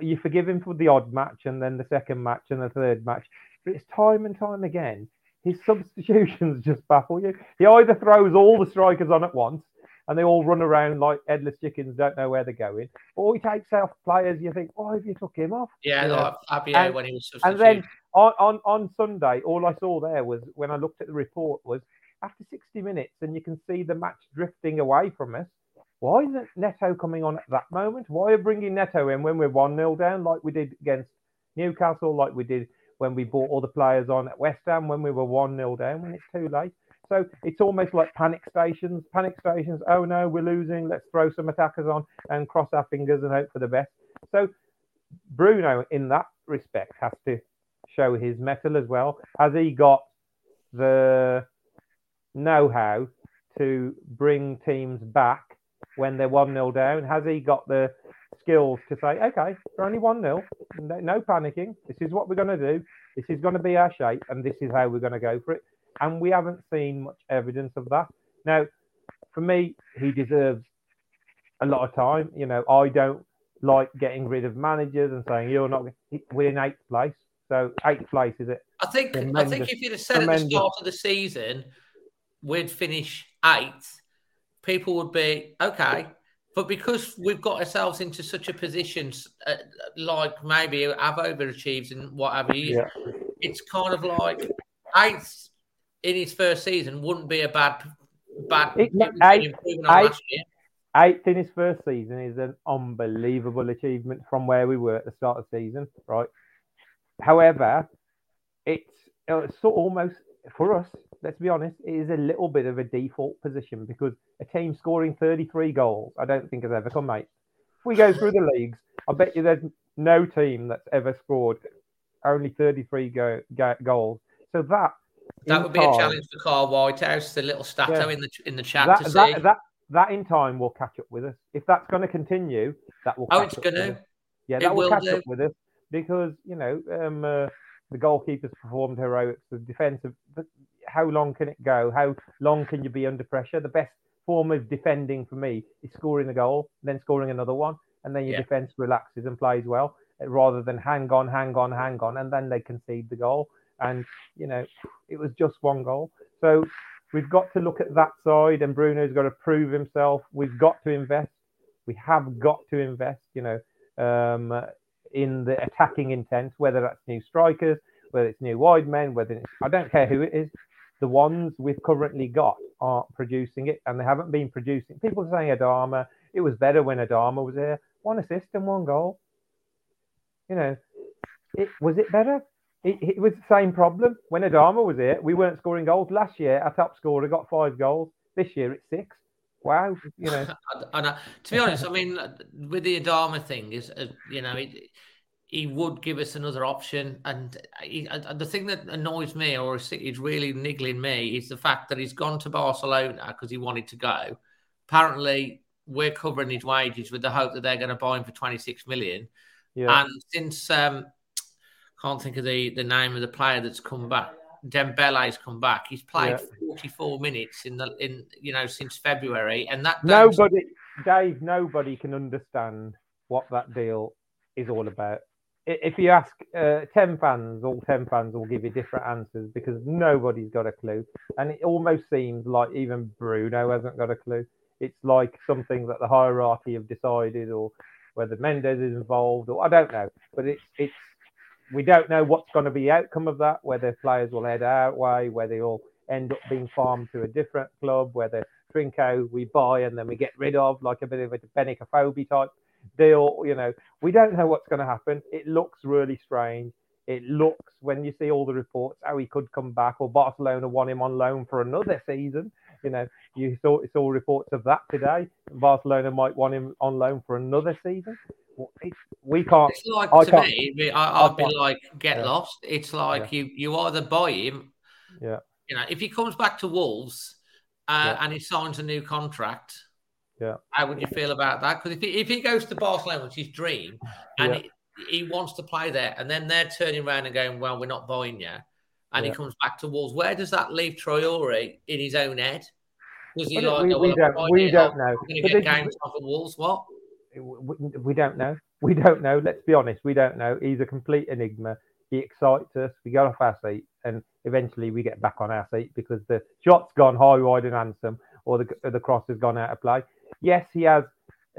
You forgive him for the odd match and then the second match and the third match. But it's time and time again. His substitutions just baffle you. He either throws all the strikers on at once and they all run around like headless chickens, don't know where they're going. Or he takes off players. You think, why have you took him off? Yeah, like Fabio when he was substituted. And then on, on, on Sunday, all I saw there was, when I looked at the report, was after sixty minutes and you can see the match drifting away from us. Why isn't Neto coming on at that moment? Why are bringing Neto in when we're one-nil down, like we did against Newcastle, like we did when we bought all the players on at West Ham, when we were one-nil down, when it's too late? So it's almost like panic stations. Panic stations, oh, no, we're losing. Let's throw some attackers on and cross our fingers and hope for the best. So Bruno, in that respect, has to show his mettle as well. Has he got the know-how to bring teams back when they're one nil down? Has he got the skills to say, okay, we're only one nil, no, no panicking, this is what we're going to do, this is going to be our shape, and this is how we're going to go for it? And we haven't seen much evidence of that. Now, for me, he deserves a lot of time. You know, I don't like getting rid of managers and saying, you're not, we're in eighth place. So eighth place is it. I think tremendous, I think if you'd have said tremendous. At the start of the season, we'd finish eighth, people would be, okay. But because we've got ourselves into such a position, uh, like maybe I've overachieved and what have you, yeah. It's kind of like eighth in his first season wouldn't be a bad, bad it, eight, improvement on eight, last year. Eighth in his first season is an unbelievable achievement from where we were at the start of the season, right? However, it's, it's almost, for us, let's be honest, it is a little bit of a default position because a team scoring thirty-three goals, I don't think has ever come eighth. If we go through the leagues, I bet you there's no team that's ever scored only thirty-three go, go, goals. So that... That would be time, a challenge for Carl Whitehouse, the little stato yeah, in the in the chat that, to that, see. That, that in time will catch up with us. If that's going to continue, that will catch oh, it's up gonna. with us. Yeah, that it will catch do. up with us because, you know, um, uh, the goalkeepers performed heroics, the defence... How long can it go? How long can you be under pressure? The best form of defending for me is scoring a goal, then scoring another one, and then your yeah. defence relaxes and plays well, rather than hang on, hang on, hang on, and then they concede the goal. And, you know, it was just one goal. So we've got to look at that side, and Bruno's got to prove himself. We've got to invest. We have got to invest, you know, um, in the attacking intent, whether that's new strikers, whether it's new wide men, whether it's, I don't care who it is. The ones we've currently got aren't producing it, and they haven't been producing. People are saying Adama, it was better when Adama was there. One assist and one goal. You know, it, was it better? It, it was the same problem. When Adama was here, we weren't scoring goals. Last year, our top scorer got five goals. This year, it's six. Wow. You know. I, I know. To be honest, I mean, with the Adama thing, is uh, you know, it, he would give us another option. And he, uh, the thing that annoys me or is really niggling me is the fact that he's gone to Barcelona because he wanted to go. Apparently, we're covering his wages with the hope that they're going to buy him for twenty-six million. Yeah. And since, um, can't think of the, the name of the player that's come back, Dembele's come back. He's played yeah. forty-four minutes in the, in you know, since February. And that... Nobody, Dave, nobody can understand what that deal is all about. If you ask uh, ten fans, all ten fans will give you different answers because nobody's got a clue. And it almost seems like even Bruno hasn't got a clue. It's like something that the hierarchy have decided, or whether Mendes is involved, or I don't know. But it's, it's we don't know what's going to be the outcome of that, whether players will head our way, whether they'll end up being farmed to a different club, whether Trincão we buy and then we get rid of, like a bit of a Benicophobia type deal. You know, we don't know what's going to happen. It looks really strange. It looks, when you see all the reports, how he could come back, or Barcelona want him on loan for another season. You know, you saw it's all reports of that today. Barcelona might want him on loan for another season. We can't. It's like I to can't, me, I, I'd be like, get yeah. lost. It's like yeah. you, you either buy him. Yeah. You know, if he comes back to Wolves uh, yeah. and he signs a new contract. Yeah. How would you feel about that? Because if he, if he goes to Barcelona, which is his dream, and yeah. he, he wants to play there, and then they're turning around and going, well, we're not buying you, and yeah. he comes back to Wolves, where does that leave Traore in his own head? Does he like, we, oh, we well, don't, we don't know. Going to get games off of Wolves, what? We, we don't know. We don't know. Let's be honest. We don't know. He's a complete enigma. He excites us. We get off our seat, and eventually we get back on our seat because the shot's gone high, wide, and handsome, or the, the cross has gone out of play. Yes, he has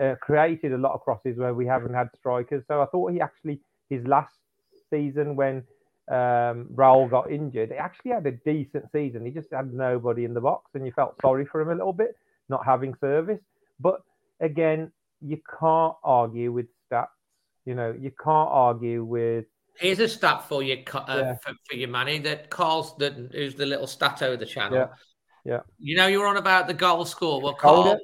uh, created a lot of crosses where we haven't had strikers. So I thought he actually, his last season when um, Raúl got injured, he actually had a decent season. He just had nobody in the box, and you felt sorry for him a little bit, not having service. But again, you can't argue with stats. You know, you can't argue with... Here's a stat for your, uh, yeah. for, for your Manny, that Carl's, the, who's the little stato of the channel. Yeah. yeah. You know, you were on about the goal score. Well, Carl... Look,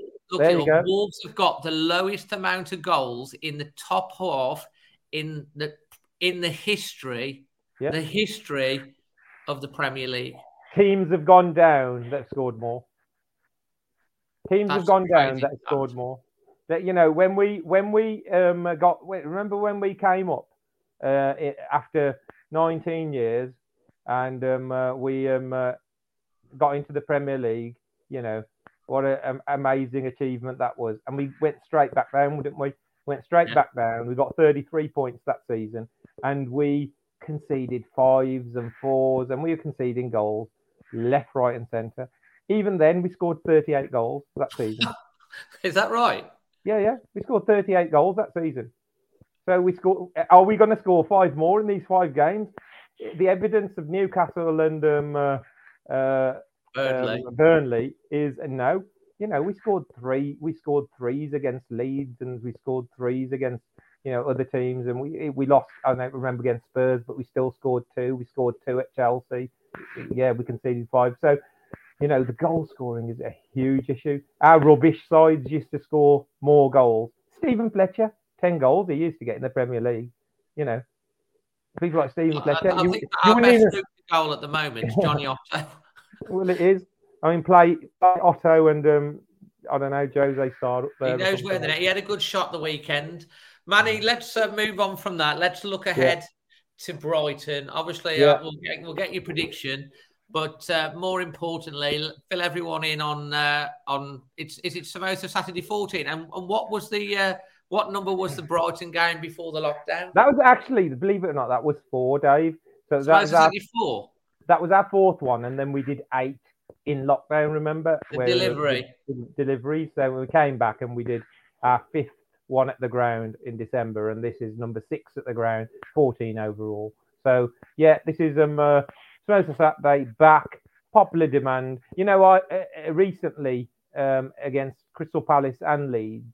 Wolves have got the lowest amount of goals in the top half in the in the history, yep. the history of the Premier League. Teams have gone down that scored more. Teams That's have gone crazy. down that scored That's... more. That you know when we when we um, got remember when we came up uh, it, after nineteen years and um, uh, we um, uh, got into the Premier League. You know what an amazing achievement that was, and we went straight back down, didn't we? Went straight yeah. back down. We got thirty-three points that season, and we conceded fives and fours, and we were conceding goals left, right, and centre. Even then, we scored thirty-eight goals that season. Is that right? Yeah, yeah. We scored thirty-eight goals that season. So we scored. Are we going to score five more in these five games? The evidence of Newcastle and um, uh, uh, Burnley. Um, Burnley is a no. You know, we scored three. We scored threes against Leeds, and we scored threes against you know other teams, and we we lost. I don't remember against Spurs, but we still scored two. We scored two at Chelsea. Yeah, we conceded five. So. You know, the goal scoring is a huge issue. Our rubbish sides used to score more goals. Stephen Fletcher, ten goals he used to get in the Premier League. You know, people like Stephen Fletcher. I, I you, think you, our you best even... goal at the moment is Johnny Otto. Well, it is. I mean, play, play Otto and, um, I don't know, Jose Sarr up there. He knows where the net. He had a good shot the weekend. Manny, let's uh, move on from that. Let's look ahead yeah. to Brighton. Obviously, yeah. uh, we'll, get, we'll get your prediction. But uh, more importantly, fill everyone in on uh, on it's is it Samosa Saturday fourteen and, and what was the uh, what number was the Brighton game before the lockdown? That was actually, believe it or not, that was four, Dave. So that was our, four. That was our fourth one, and then we did eight in lockdown. Remember the where delivery we did, delivery. So we came back and we did our fifth one at the ground in December, and this is number six at the ground, fourteen overall. So yeah, this is um. Uh, Samosa Saturday back, popular demand. You know, I uh, recently um, against Crystal Palace and Leeds,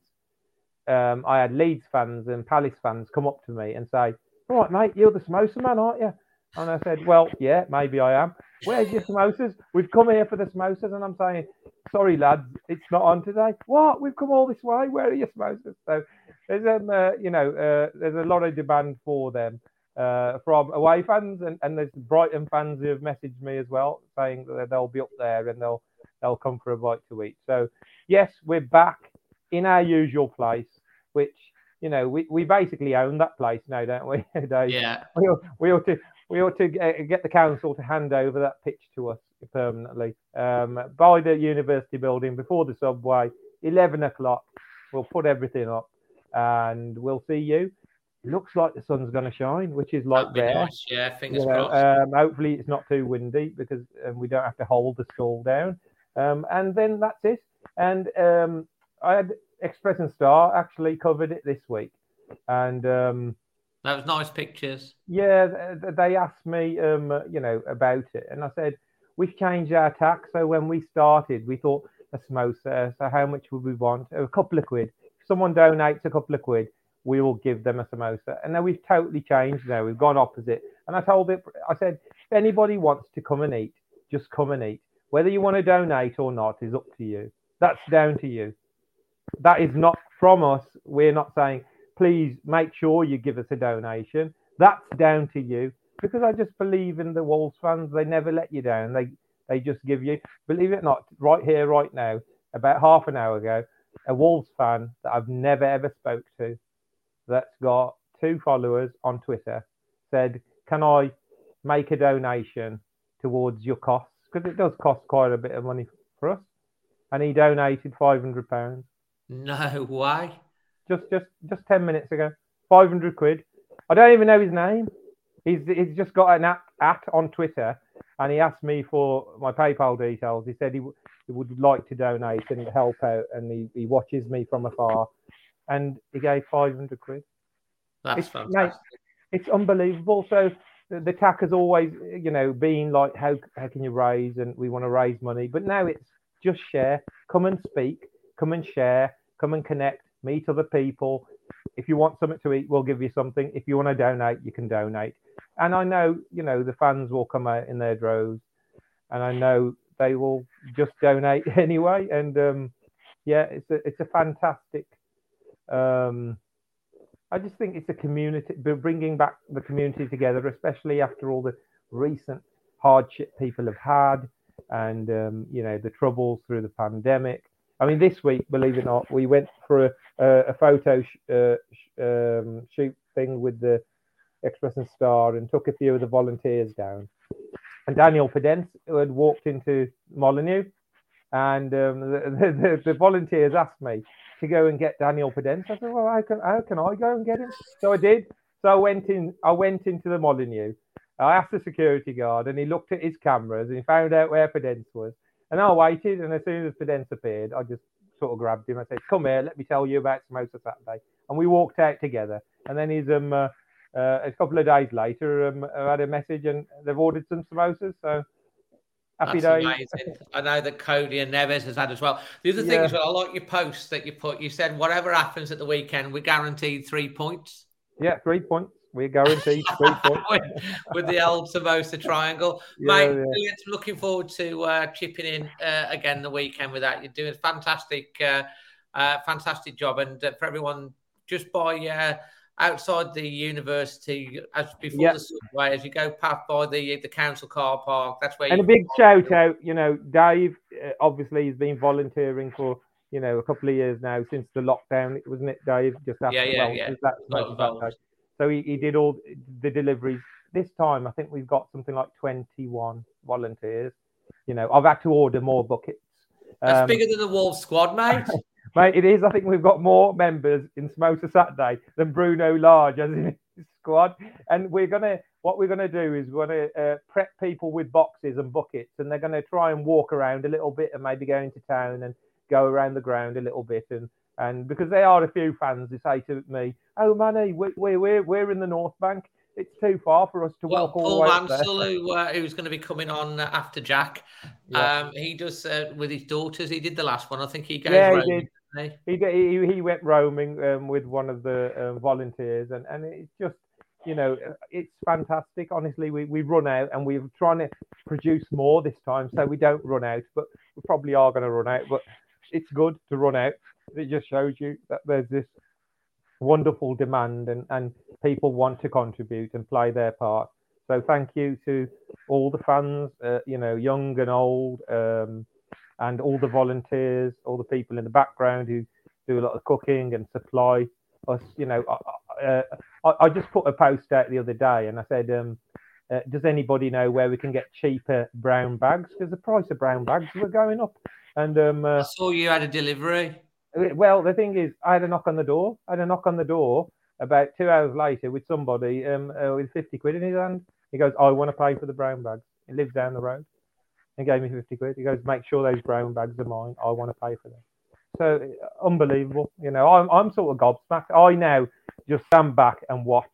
um, I had Leeds fans and Palace fans come up to me and say, "All right, mate, you're the samosa man, aren't you?" And I said, "Well, yeah, maybe I am. Where's your samosas? We've come here for the samosas." And I'm saying, "Sorry, lads, it's not on today." "What? We've come all this way. Where are your samosas?" So there's um, uh, you know, uh, there's a lot of demand for them. Uh, from away fans, and, and there's Brighton fans who have messaged me as well, saying that they'll be up there and they'll they'll come for a bite to eat. So, yes, we're back in our usual place, which, you know, we, we basically own that place now, don't we, Dave? Yeah. We ought, we ought to we ought to get the council to hand over that pitch to us permanently. Um, by the university building, before the subway, eleven o'clock we'll put everything up and we'll see you. Looks like the sun's going to shine, which is like there. Nice. Yeah, fingers you know, crossed. Um, hopefully it's not too windy because um, we don't have to hold the stall down. Um, and then that's it. And um, I had Express and Star actually covered it this week. And um, that was nice pictures. Yeah, they asked me, um, you know, about it. And I said, we've changed our tack. So when we started, we thought a samosa. So how much would we want? A couple of quid. If someone donates a couple of quid, we will give them a samosa. And now we've totally changed now. We've gone opposite. And I told it, I said, if anybody wants to come and eat, just come and eat. Whether you want to donate or not is up to you. That's down to you. That is not from us. We're not saying, please make sure you give us a donation. That's down to you. Because I just believe in the Wolves fans. They never let you down. They they just give you, believe it or not, right here, right now, about half an hour ago, a Wolves fan that I've never, ever spoke to, that's got two followers on Twitter, said, can I make a donation towards your costs? Because it does cost quite a bit of money for us. And he donated five hundred pounds No way. Just just, just ten minutes ago. five hundred quid I don't even know his name. He's he's just got an at, at on Twitter, and he asked me for my PayPal details. He said he, w- he would like to donate and help out, and he, he watches me from afar. And he gave five hundred quid That's it's, fantastic. Mate, it's unbelievable. So the, the tack has always, you know, been like, how how can you raise? And we want to raise money. But now it's just share. Come and speak. Come and share. Come and connect. Meet other people. If you want something to eat, we'll give you something. If you want to donate, you can donate. And I know, you know, the fans will come out in their droves. And I know they will just donate anyway. And, um, yeah, it's a, it's a fantastic... Um, I just think it's a community, bringing back the community together, especially after all the recent hardship people have had and, um, you know, the troubles through the pandemic. I mean, this week, believe it or not, we went for a, uh, a photo sh- uh, sh- um, shoot thing with the Express and Star and took a few of the volunteers down. And Daniel Podence had walked into Molyneux, and um, the, the, the volunteers asked me to go and get Daniel Podence. I said, well, how can, how can I go and get him? So I did. So I went in. I went into the Molyneux. I asked the security guard, and he looked at his cameras and he found out where Podence was. And I waited, and as soon as Podence appeared, I just sort of grabbed him. I said, come here, let me tell you about Samosa Saturday. And we walked out together. And then he's um, uh, uh, a couple of days later, um, I had a message, and they've ordered some samosas. So happy That's days. Amazing. I know that Cody and Neves has had as well. The other thing yeah. is, well, I like your post that you put. You said, whatever happens at the weekend, we're guaranteed three points. Yeah, three points. We're guaranteed three points. with, with the old Samosa triangle. Yeah, mate, yeah. looking forward to uh, chipping in uh, again the weekend with that. You're doing a fantastic, uh, uh, fantastic job. And uh, for everyone, just by uh, outside the university, as before yeah. the subway, as you go past by the the council car park, that's where and you... And a big shout-out, you know, Dave, uh, obviously, has been volunteering for... you know, a couple of years now since the lockdown, wasn't it, Dave? Just after yeah, yeah, well, yeah. That, well, well. So he, he did all the deliveries. This time, I think we've got something like twenty-one volunteers. You know, I've had to order more buckets. That's um, bigger than the Wolves squad, mate. Mate, it is. I think we've got more members in Samosa Saturday than Bruno Lage as in his squad. And we're going to, what we're going to do is we're going to uh, prep people with boxes and buckets, and they're going to try and walk around a little bit and maybe go into town and go around the ground a little bit, and and because there are a few fans who say to me, "Oh, Manny, we we we're, we're in the North Bank. It's too far for us to well, walk all Paul the way." Paul who, uh, who's going to be coming on after Jack, yeah. um, he does uh, with his daughters. He did the last one, I think. He goes yeah, roaming, he did. He? He, did he, he went roaming um, with one of the uh, volunteers, and and it's just, you know, it's fantastic. Honestly, we, we run out, and we're trying to produce more this time, so we don't run out. But we probably are going to run out, but it's good to run out. It just shows you that there's this wonderful demand, and, and people want to contribute and play their part. So thank you to all the fans, uh, you know, young and old, um, and all the volunteers, all the people in the background who do a lot of cooking and supply us. You know, I, uh, I, I just put a post out the other day, and I said, um, uh, does anybody know where we can get cheaper brown bags? Because the price of brown bags were going up. And um, uh, I saw you had a delivery. Well, the thing is, I had a knock on the door. I had a knock on the door about two hours later with somebody um, uh, with fifty quid in his hand. He goes, I want to pay for the brown bags. He lives down the road. He gave me fifty quid. He goes, make sure those brown bags are mine. I want to pay for them. So, unbelievable. You know, I'm, I'm sort of gobsmacked. I now just stand back and watch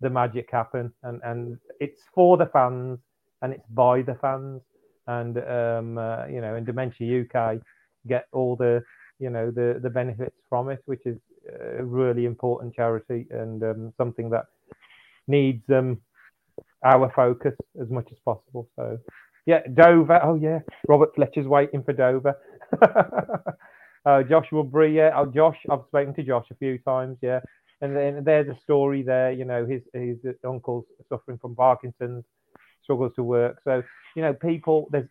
the magic happen. And, and it's for the fans, and it's by the fans. And, um, uh, you know, in Dementia U K, get all the, you know, the, the benefits from it, which is a really important charity, and um, something that needs um, our focus as much as possible. So, yeah, Dover. Oh, yeah. Robert Fletcher's waiting for Dover. uh, Joshua Bree. Yeah. Oh, Josh. I've spoken to Josh a few times. Yeah. And then there's a story there, you know, his, his uncle's suffering from Parkinson's, struggles to work. So, you know, people, there's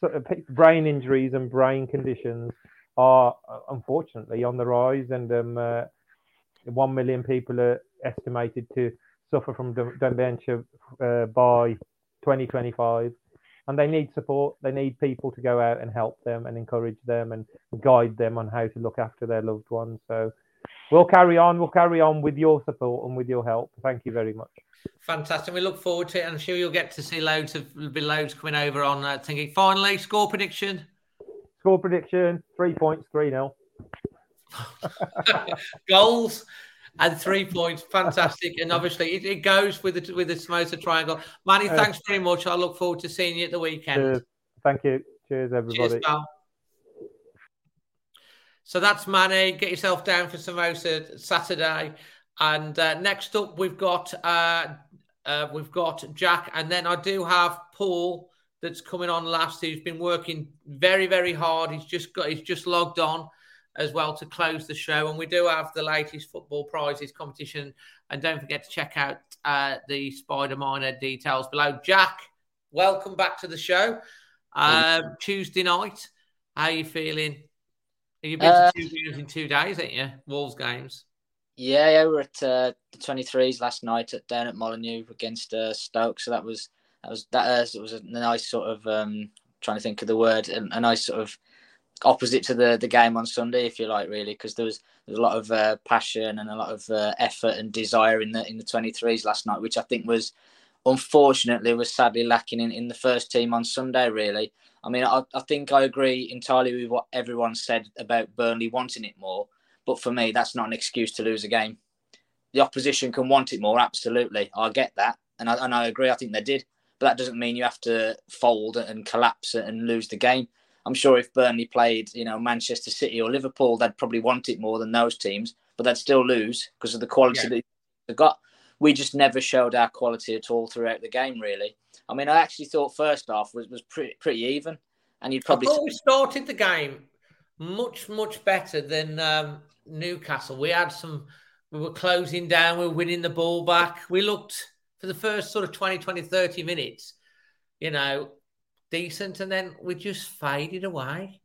sort of brain injuries and brain conditions are unfortunately on the rise, and um, uh, one million people are estimated to suffer from dementia uh, by twenty twenty-five, and they need support. They need people to go out and help them and encourage them and guide them on how to look after their loved ones. So we'll carry on. We'll carry on with your support and with your help. Thank you very much. Fantastic. We look forward to it. I'm sure you'll get to see loads of be loads coming over on uh, thinking. Finally, score prediction. Score prediction: three points, three nil. Goals and three points. Fantastic. And obviously, it, it goes with the with the Samosa triangle. Manny, uh, thanks very much. I look forward to seeing you at the weekend. Cheers. Thank you. Cheers, everybody. Cheers, pal. So that's Manny. Get yourself down for Samosa Saturday. And uh, next up, we've got uh, uh, we've got Jack, and then I do have Paul that's coming on last. Who's been working very, very hard. He's just got he's just logged on as well to close the show. And we do have the latest football prizes competition. And don't forget to check out uh, the Spider Minor details below. Jack, welcome back to the show. Um, Tuesday night, how are you feeling? You've been uh, to two games in two days, ain't you? Wolves games. Yeah, yeah, we were at uh, the twenty-threes last night at, down at Molineux against uh, Stoke. So that was that was that uh, it was a nice sort of um, trying to think of the word, a, a nice sort of opposite to the, the game on Sunday, if you like, really, because there was, there was a lot of uh, passion and a lot of uh, effort and desire in the in the twenty-threes last night, which I think was unfortunately was sadly lacking in, in the first team on Sunday, really. I mean, I, I think I agree entirely with what everyone said about Burnley wanting it more. But for me, that's not an excuse to lose a game. The opposition can want it more, absolutely. I get that. And I, and I agree, I think they did. But that doesn't mean you have to fold and collapse and lose the game. I'm sure if Burnley played, you know, Manchester City or Liverpool, they'd probably want it more than those teams. But they'd still lose because of the quality yeah. that they've got. We just never showed our quality at all throughout the game, really. I mean, I actually thought first half was, was pretty, pretty even. And you'd probably... I thought we started the game much, much better than um, Newcastle. We had some... We were closing down. We were winning the ball back. We looked, for the first sort of twenty, twenty, thirty minutes, you know, decent. And then we just faded away.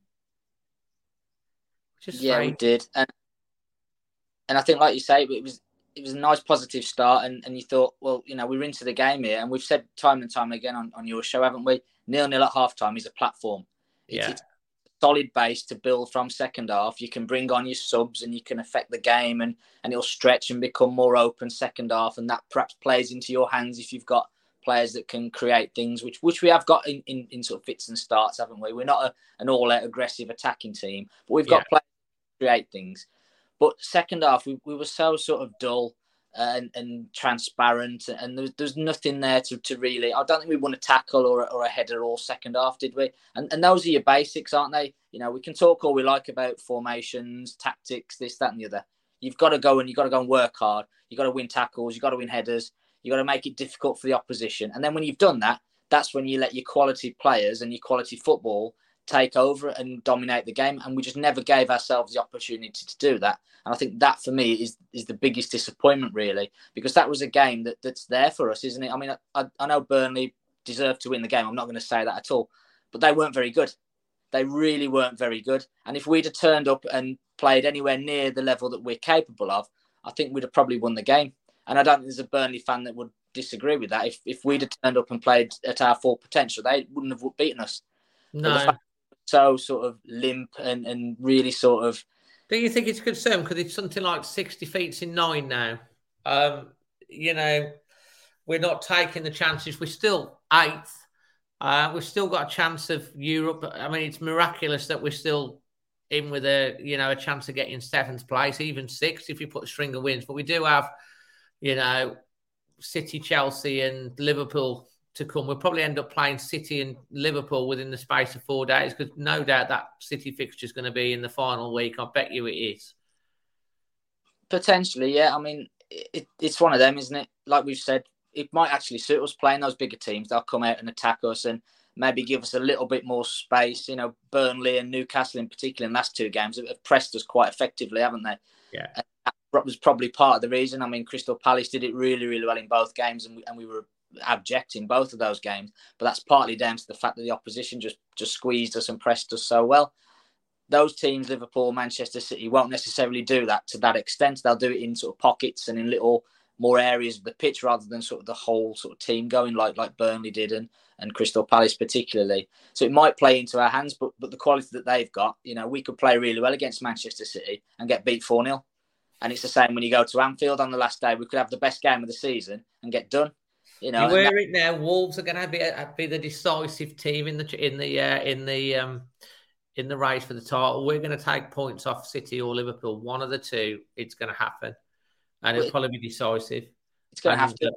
Just yeah, faded. We did. And, and I think, like you say, it was... It was a nice positive start and, and you thought, well, you know, we're into the game here, and we've said time and time again on, on your show, haven't we? Nil-nil at halftime is a platform. Yeah. It's, it's a solid base to build from second half. You can bring on your subs and you can affect the game, and, and it'll stretch and become more open second half, and that perhaps plays into your hands if you've got players that can create things, which which we have got in, in, in sort of fits and starts, haven't we? We're not a, an all-out aggressive attacking team, but we've got yeah. players that create things. But second half, we, we were so sort of dull and, and transparent, and there's there's nothing there to, to really. I don't think we won a tackle or or a header all second half, did we? And and those are your basics, aren't they? You know, we can talk all we like about formations, tactics, this, that, and the other. You've got to go and you've got to go and work hard. You've got to win tackles. You've got to win headers. You've got to make it difficult for the opposition. And then when you've done that, that's when you let your quality players and your quality football take over and dominate the game, and we just never gave ourselves the opportunity to do that. And I think that, for me, is is the biggest disappointment, really, because that was a game that, that's there for us, isn't it? I mean, I, I know Burnley deserved to win the game. I'm not going to say that at all, but they weren't very good. They really weren't very good. And if we'd have turned up and played anywhere near the level that we're capable of, I think we'd have probably won the game. And I don't think there's a Burnley fan that would disagree with that. If if we'd have turned up and played at our full potential, they wouldn't have beaten us. No. So sort of limp and, and really sort of... Do you think it's a concern? Because it's something like sixty feet in nine now. Um, you know, we're not taking the chances. We're still eighth. Uh, we've still got a chance of Europe. I mean, it's miraculous that we're still in with a, you know, a chance of getting seventh place, even sixth if you put a string of wins. But we do have, you know, City, Chelsea and Liverpool to come. We'll probably end up playing City and Liverpool within the space of four days because no doubt that City fixture is going to be in the final week. I bet you it is. Potentially, yeah. I mean, it, it's one of them, isn't it? Like we've said, it might actually suit us playing those bigger teams. They'll come out and attack us and maybe give us a little bit more space. You know, Burnley and Newcastle in particular in the last two games have pressed us quite effectively, haven't they? Yeah. And that was probably part of the reason. I mean, Crystal Palace did it really, really well in both games and we, and we were abject in both of those games, but that's partly down to the fact that the opposition just just squeezed us and pressed us so well. Those teams, Liverpool, Manchester City, won't necessarily do that to that extent. They'll do it in sort of pockets and in little more areas of the pitch rather than sort of the whole sort of team going like like Burnley did and and Crystal Palace particularly. So it might play into our hands, but but the quality that they've got, you know, we could play really well against Manchester City and get beat four nil. And it's the same when you go to Anfield on the last day. We could have the best game of the season and get done. You know, you wear it now. Wolves are going to be be the decisive team in the in the uh, in the um, in the race for the title. We're going to take points off City or Liverpool. One of the two, it's going to happen, and it'll probably be decisive. It's going to have to.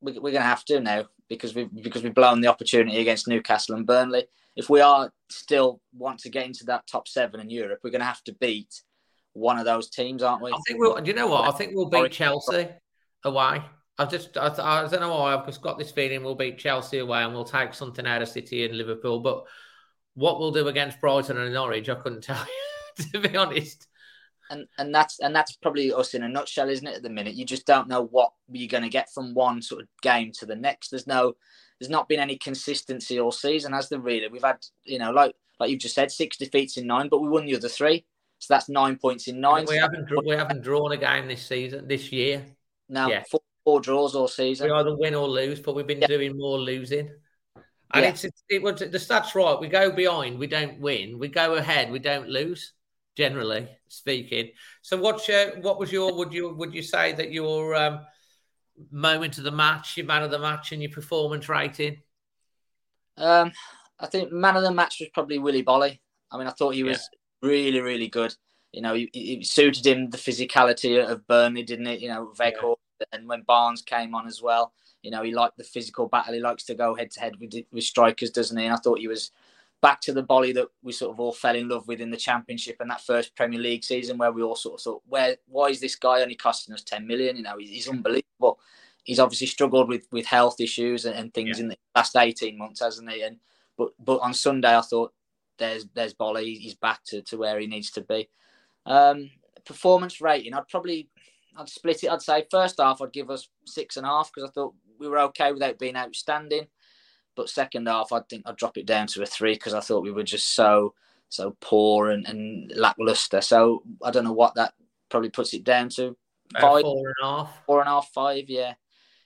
We're going to have to now because we because we've blown the opportunity against Newcastle and Burnley. If we are still want to get into that top seven in Europe, we're going to have to beat one of those teams, aren't we? I think we'll. Do you know what? I think we'll beat Chelsea away. I just, I, I don't know why, I've just got this feeling we'll beat Chelsea away and we'll take something out of City and Liverpool. But what we'll do against Brighton and Norwich, I couldn't tell you, to be honest. and and that's and that's probably us in a nutshell, isn't it? At the minute, you just don't know what you're going to get from one sort of game to the next. There's no, there's not been any consistency all season, has there really? We've had, you know, like like you've just said, six defeats in nine, but we won the other three, so that's nine points in nine. And we so haven't we haven't drawn a game this season, this year. No, yeah. four, four draws all season. We either win or lose, but we've been yeah. doing more losing. And yeah. it's, it's it was the stats right. We go behind, we don't win. We go ahead, we don't lose. Generally speaking. So, what's your, what was your? Would you would you say that your um, moment of the match, your man of the match, and your performance rating? Um, I think man of the match was probably Willy Boly. I mean, I thought he was yeah. really, really good. You know, he, he suited him the physicality of Burnley, didn't it? You know, Veghorst, yeah. and when Barnes came on as well. You know, he liked the physical battle. He likes to go head to head with with strikers, doesn't he? And I thought he was back to the Boly that we sort of all fell in love with in the Championship and that first Premier League season, where we all sort of thought, "Where? Why is this guy only costing us ten million? You know, he's unbelievable." He's obviously struggled with, with health issues and, and things yeah. in the last eighteen months, hasn't he? And but but on Sunday, I thought, "There's there's Boly. He's back to, to where he needs to be." Um, performance rating, I'd probably I'd split it. I'd say first half, I'd give us six and a half because I thought we were okay without being outstanding. But second half, I think I'd drop it down to a three because I thought we were just so so poor and, and lackluster. So I don't know what that probably puts it down to. Five, uh, four and a half. Four and a half, five, yeah.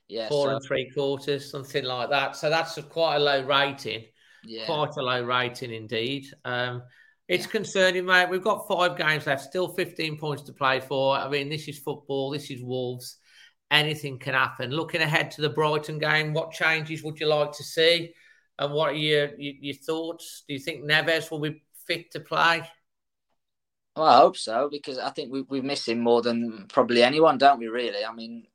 yeah four so. and three quarters, something like that. So that's a, quite a low rating. Yeah. Quite a low rating indeed. Um, it's yeah. concerning, mate. We've got five games left, still fifteen points to play for. I mean, this is football. This is Wolves. Anything can happen. Looking ahead to the Brighton game, what changes would you like to see? And what are your, your, your thoughts? Do you think Neves will be fit to play? Well, I hope so, because I think we, we miss him more than probably anyone, don't we, really? I mean,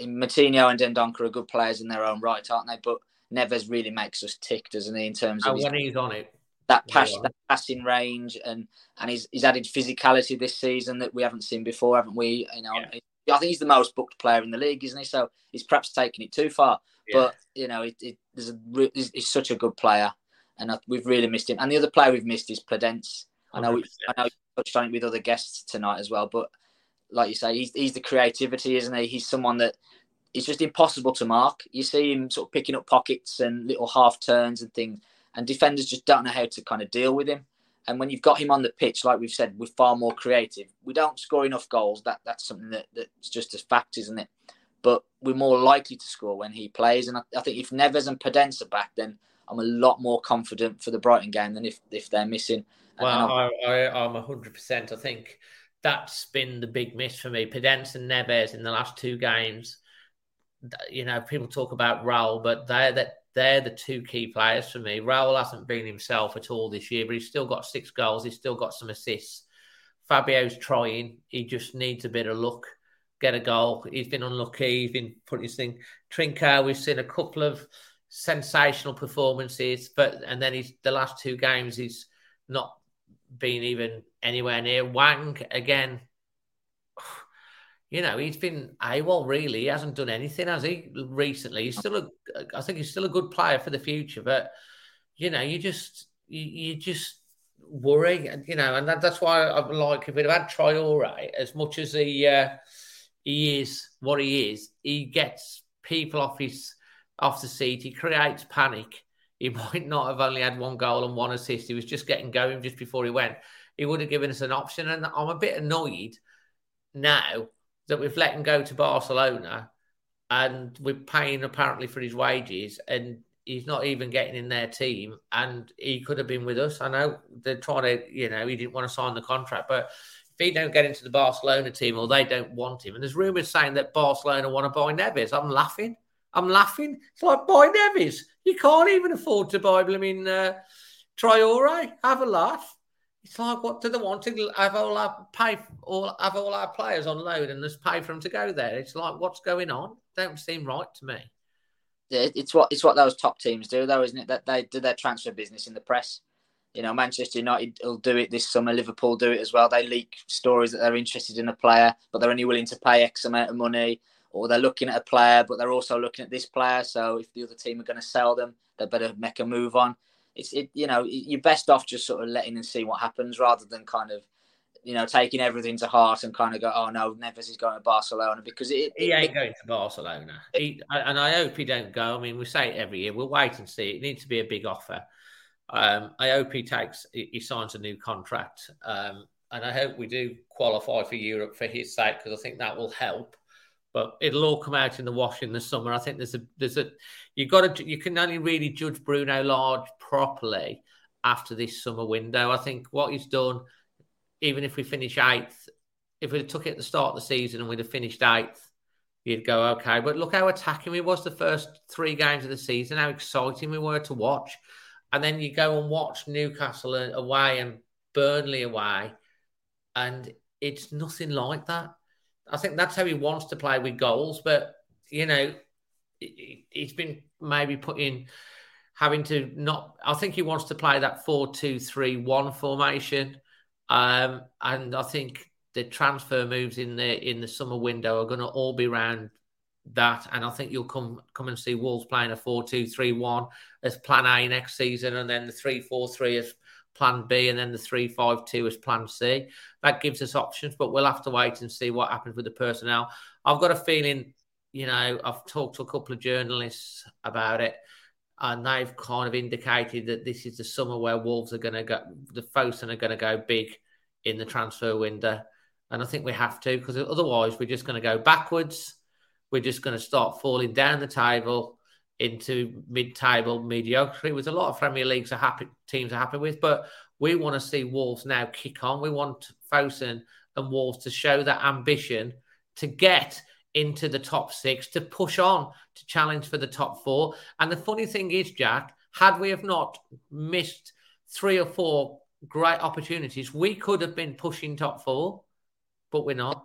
Matinho and Dendoncker are good players in their own right, aren't they? But Neves really makes us tick, doesn't he, in terms of... And his, when he's on it. That, pass, yeah. that passing range and, and he's, he's added physicality this season that we haven't seen before, haven't we? You know. Yeah. I think he's the most booked player in the league, isn't he? So he's perhaps taken it too far. Yeah. But, you know, it, it, there's a, he's, he's such a good player. And I, we've really missed him. And the other player we've missed is Podence. I know we, I know you touched on it with other guests tonight as well. But like you say, he's, he's the creativity, isn't he? He's someone that it's just impossible to mark. You see him sort of picking up pockets and little half turns and things. And defenders just don't know how to kind of deal with him. And when you've got him on the pitch, like we've said, we're far more creative. We don't score enough goals. That That's something that, that's just a fact, isn't it? But we're more likely to score when he plays. And I, I think if Neves and Podence are back, then I'm a lot more confident for the Brighton game than if, if they're missing. Well, I, I, I'm one hundred percent. I think that's been the big miss for me. Podence and Neves in the last two games, you know, people talk about Raúl, but they're that. They're the two key players for me. Raúl hasn't been himself at all this year, but he's still got six goals. He's still got some assists. Fabio's trying. He just needs a bit of luck, get a goal. He's been unlucky. He's been putting his thing. Trincão, we've seen a couple of sensational performances, but and then he's the last two games, he's not been even anywhere near. Wang, again, you know, he's been AWOL, really. He hasn't done anything, has he, recently? He's still a, I think he's still a good player for the future, but, you know, you just you, you just worry, and you know, and that, that's why I'm like, if we'd have had Traoré, as much as he uh, he is what he is, he gets people off his off the seat, he creates panic. He might not have only had one goal and one assist. He was just getting going just before he went. He would have given us an option, and I'm a bit annoyed now that we've let him go to Barcelona and we're paying apparently for his wages and he's not even getting in their team and he could have been with us. I know they're trying to, you know, he didn't want to sign the contract, but if he don't get into the Barcelona team or they don't want him, and there's rumours saying that Barcelona want to buy Neves. I'm laughing. I'm laughing. It's like, buy Neves. You can't even afford to buy him in uh, Traoré. Have a laugh. It's like, what do they want to have all our pay all have all our players on loan and just pay for them to go there? It's like, what's going on? Don't seem right to me. Yeah, it's what it's what those top teams do, though, isn't it? That they do their transfer business in the press. You know, Manchester United will do it this summer. Liverpool do it as well. They leak stories that they're interested in a player, but they're only willing to pay X amount of money, or they're looking at a player, but they're also looking at this player. So if the other team are going to sell them, they better make a move on. It's it, you know, you're best off just sort of letting and see what happens rather than kind of you know, taking everything to heart and kind of go, oh no, Neves is going to Barcelona, because it, it, he ain't it, going to Barcelona. It, he, and I hope he don't go. I mean, we say it every year. We'll wait and see. It needs to be a big offer. Um, I hope he takes, he signs a new contract. Um, and I hope we do qualify for Europe for his sake, because I think that will help. But it'll all come out in the wash in the summer. I think there's a there's a you got to you can only really judge Bruno Lage properly after this summer window. I think what he's done, even if we finish eighth, if we took it at the start of the season and we'd have finished eighth, you'd go okay. But look how attacking we was the first three games of the season. How exciting we were to watch, and then you go and watch Newcastle away and Burnley away, and it's nothing like that. I think that's how he wants to play with goals, but, you know, he's been maybe put in having to not... I think he wants to play that four two three one formation, um, and I think the transfer moves in the in the summer window are going to all be around that, and I think you'll come come and see Wolves playing a four two three one as plan A next season, and then the three four three as plan B, and then the three five two as plan C. That gives us options, but we'll have to wait and see what happens with the personnel. I've got a feeling, you know, I've talked to a couple of journalists about it, and they've kind of indicated that this is the summer where Wolves are going to go, the Fosun are going to go big in the transfer window. And I think we have to, because otherwise we're just going to go backwards. We're just going to start falling down the table into mid-table mediocrity, with a lot of Premier Leagues are happy, teams are happy with. But we want to see Wolves now kick on. We want Fosun and Wolves to show that ambition to get into the top six, to push on, to challenge for the top four. And the funny thing is, Jack, had we have not missed three or four great opportunities, we could have been pushing top four, but we're not.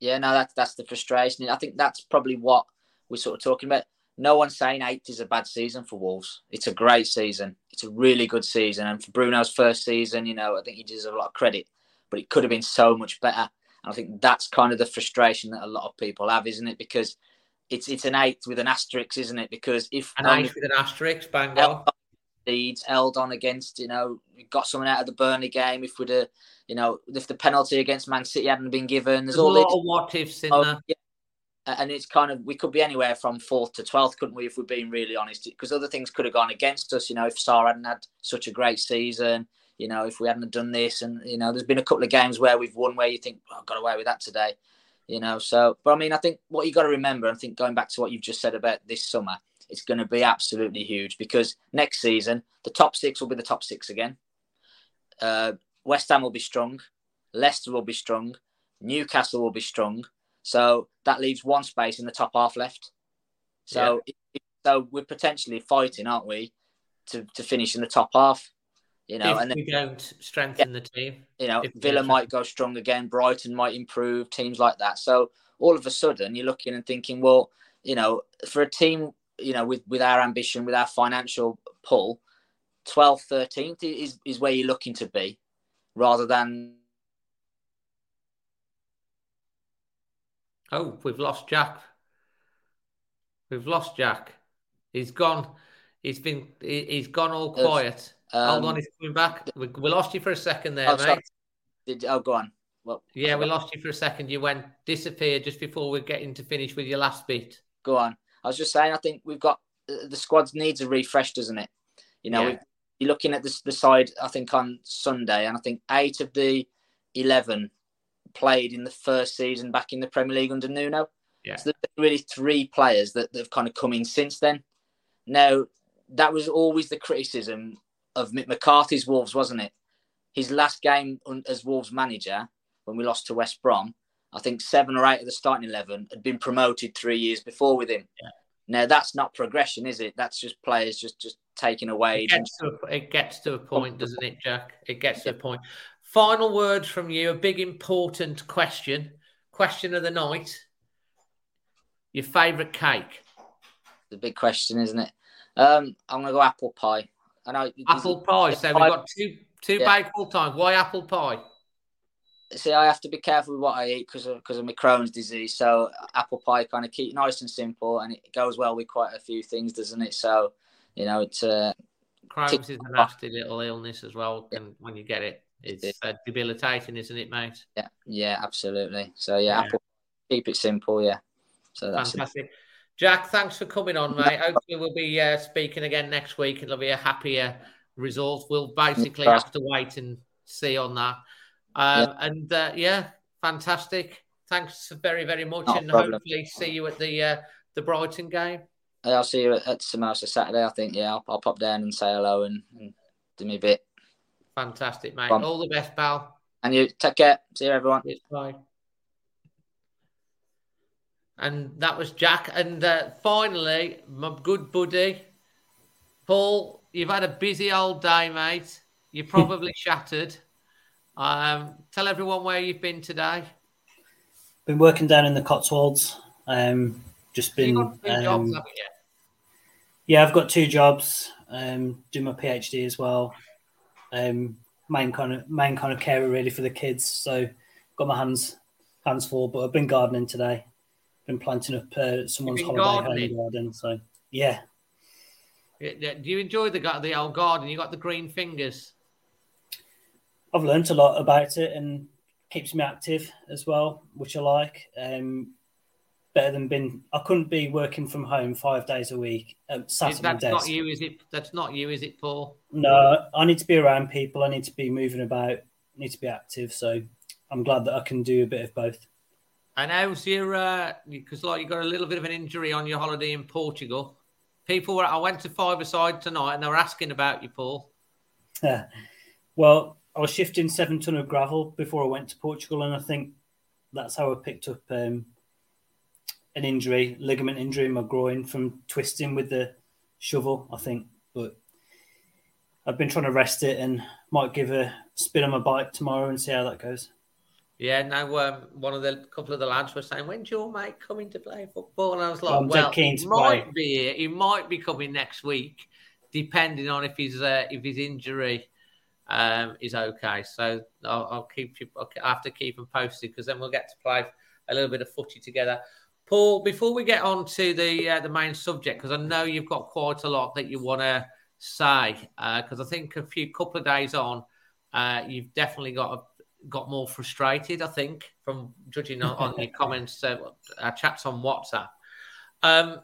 Yeah, no, that's, that's the frustration. I think that's probably what we're sort of talking about. No one's saying eighth is a bad season for Wolves. It's a great season. It's a really good season. And for Bruno's first season, you know, I think he deserves a lot of credit, but it could have been so much better. And I think that's kind of the frustration that a lot of people have, isn't it? Because it's it's an eighth with an asterisk, isn't it? Because if... An um, eighth with an asterisk, bang on. Leeds held on against, you know, got someone out of the Burnley game. If we'd have, you know, if the penalty against Man City hadn't been given, there's, there's all a lot these, of what-ifs in oh, there. Yeah. And it's kind of, we could be anywhere from fourth to twelfth, couldn't we, if we're being really honest? Because other things could have gone against us, you know, if Sarr hadn't had such a great season, you know, if we hadn't done this. And, you know, there's been a couple of games where we've won where you think, oh, I got away with that today, you know. So, but I mean, I think what you've got to remember, I think going back to what you've just said about this summer, it's going to be absolutely huge, because next season, the top six will be the top six again. Uh, West Ham will be strong. Leicester will be strong. Newcastle will be strong. So that leaves one space in the top half left. So, yeah. it, so we're potentially fighting, aren't we, to, to finish in the top half? You know, if and then, we don't strengthen yeah, the team. You know, Villa might go strong again. Brighton might improve. Teams like that. So all of a sudden, you're looking and thinking, well, you know, for a team, you know, with, with our ambition, with our financial pull, twelfth, thirteenth is is where you're looking to be, rather than. Oh, we've lost Jack. We've lost Jack. He's gone. He's been. He's gone all quiet. Um, Hold on, he's coming back. We, we lost you for a second there, oh, mate. Did, oh, go on. Well, yeah, we lost you for a second. You went disappeared just before we're getting to finish with your last beat. Go on. I was just saying. I think we've got the squad's needs are refreshed, isn't it? You know, yeah. we, you're looking at the, the side. I think on Sunday, and I think eight of the eleven. Played in the first season back in the Premier League under Nuno. Yeah. So there's really three players that, that have kind of come in since then. Now, that was always the criticism of Mick McCarthy's Wolves, wasn't it? His last game as Wolves manager, when we lost to West Brom, I think seven or eight of the starting eleven had been promoted three years before with him. Yeah. Now, that's not progression, is it? That's just players just, just taking away. It gets, to a, it gets to a point, doesn't it, Jack? It gets to a point. Final words from you, a big important question. Question of the night. Your favourite cake? The big question, isn't it? Um, I'm going to go apple pie. I know apple pie, so pie. We've got two two yeah. baked full time. Why apple pie? See, I have to be careful with what I eat because of, because of my Crohn's disease. So apple pie kind of keep nice and simple, and it goes well with quite a few things, doesn't it? So, you know, it's... Uh, Crohn's is a nasty little illness as well, and yeah. when you get it. It's it uh, debilitating, isn't it, mate? Yeah, yeah, absolutely. So yeah, yeah. Apple, keep it simple. Yeah. So that's fantastic. It. Jack, thanks for coming on, mate. Hopefully we'll be uh, speaking again next week, and there'll be a happier result. We'll basically have to wait and see on that. Um, yeah. And uh, yeah, fantastic. Thanks very, very much, Not and hopefully see you at the uh, the Brighton game. I'll see you at, at Samosa Saturday, I think. Yeah, I'll, I'll pop down and say hello and, and do me a bit. Fantastic, mate. Bye. All the best, pal. And you take care. See you, everyone. Bye. And that was Jack. And uh, finally, my good buddy, Paul, you've had a busy old day, mate. You're probably shattered. Um, tell everyone where you've been today. Been working down in the Cotswolds. Um, just been... You've got two um, jobs, haven't you? Yeah, I've got two jobs. Um, doing my PhD as well. Um, main kind of main kind of carer really for the kids. So got my hands hands full, but I've been gardening today. Been planting up uh, someone's holiday gardening? home garden. So yeah. Do you enjoy the the old garden? You got the green fingers. I've learnt a lot about it and keeps me active as well, which I like. Um, better than being, I couldn't be working from home five days a week. Um, sat is, at that's my desk. Not you, is it? That's not you, is it, Paul? No, I need to be around people. I need to be moving about. I need to be active. So I'm glad that I can do a bit of both. And how's your, uh, because like you got a little bit of an injury on your holiday in Portugal. People were, I went to five-a-side tonight and they were asking about you, Paul. Yeah. Well, I was shifting seven ton of gravel before I went to Portugal, and I think that's how I picked up um, an injury, ligament injury in my groin from twisting with the shovel, I think. But I've been trying to rest it and might give a spin on my bike tomorrow and see how that goes. Yeah, now um, one of the couple of the lads were saying, "When's your mate coming to play football?" And I was like, "Well, well he might play. be here. He might be coming next week, depending on if his uh, if his injury um, is okay." So I'll, I'll keep you. I'll have to keep him posted because then we'll get to play a little bit of footy together. Paul, before we get on to the uh, the main subject, because I know you've got quite a lot that you want to say, because uh, I think a few couple of days on, uh, you've definitely got a. got more frustrated, I think, from judging on, on your comments, uh, our chats on WhatsApp. Um,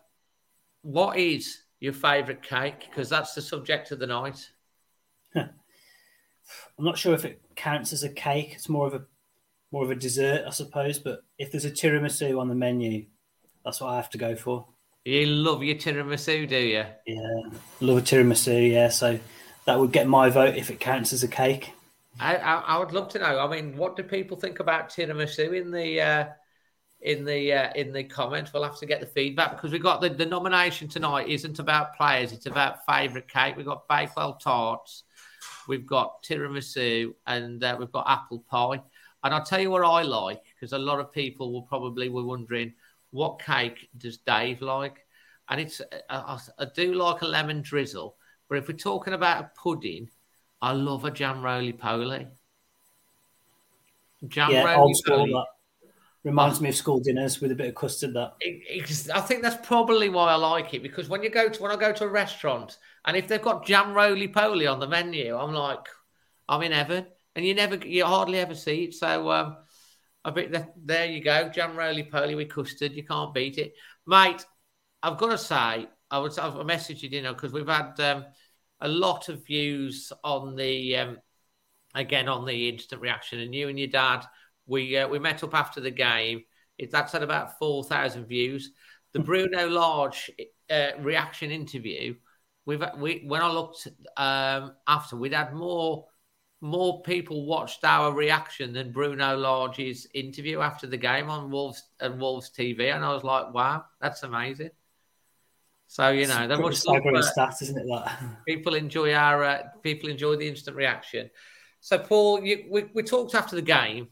what is your favourite cake? Because that's the subject of the night. I'm not sure if it counts as a cake. It's more of a more of a dessert, I suppose. But if there's a tiramisu on the menu, that's what I have to go for. You love your tiramisu, do you? Yeah, love a tiramisu, yeah. So that would get my vote if it counts as a cake. I, I would love to know. I mean, what do people think about tiramisu in the uh, in the uh, in the comments? We'll have to get the feedback because we got the, the nomination tonight. Isn't about players; it's about favourite cake. We've got Bakewell tarts, we've got tiramisu, and uh, we've got apple pie. And I'll tell you what I like because a lot of people will probably were wondering what cake does Dave like, and it's I, I do like a lemon drizzle. But if we're talking about a pudding. I love a jam roly-poly. Jam yeah, roly-poly. Old school, that. Reminds me of school dinners with a bit of custard, that. It, it, I think that's probably why I like it, because when you go to when I go to a restaurant, and if they've got jam roly-poly on the menu, I'm like, I'm in heaven. And you never, you hardly ever see it. So um, a bit, there you go, jam roly-poly with custard. You can't beat it. Mate, I've got to say, I was, I've messaged you, you know, because we've had... Um, a lot of views on the, um, again, on the instant reaction. And you and your dad, we uh, we met up after the game. It, that's had about four thousand views. The Bruno Lage uh, reaction interview, we've we when I looked um, after, we'd had more more people watched our reaction than Bruno Lage's interview after the game on Wolves and Wolves T V. And I was like, wow, that's amazing. So you know, that much like stats, isn't it? That people enjoy our uh, people enjoy the instant reaction. So Paul, you, we we talked after the game.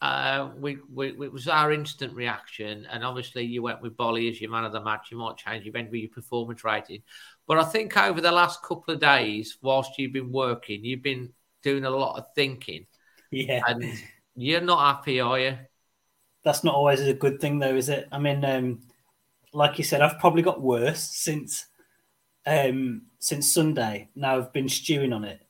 Uh, we, we it was our instant reaction, and obviously you went with Boly as your man of the match. You might change, you went with your performance rating, but I think over the last couple of days, whilst you've been working, you've been doing a lot of thinking. Yeah, and you're not happy, are you? That's not always a good thing, though, is it? I mean. Um... Like you said, I've probably got worse since um, since Sunday. Now I've been stewing on it,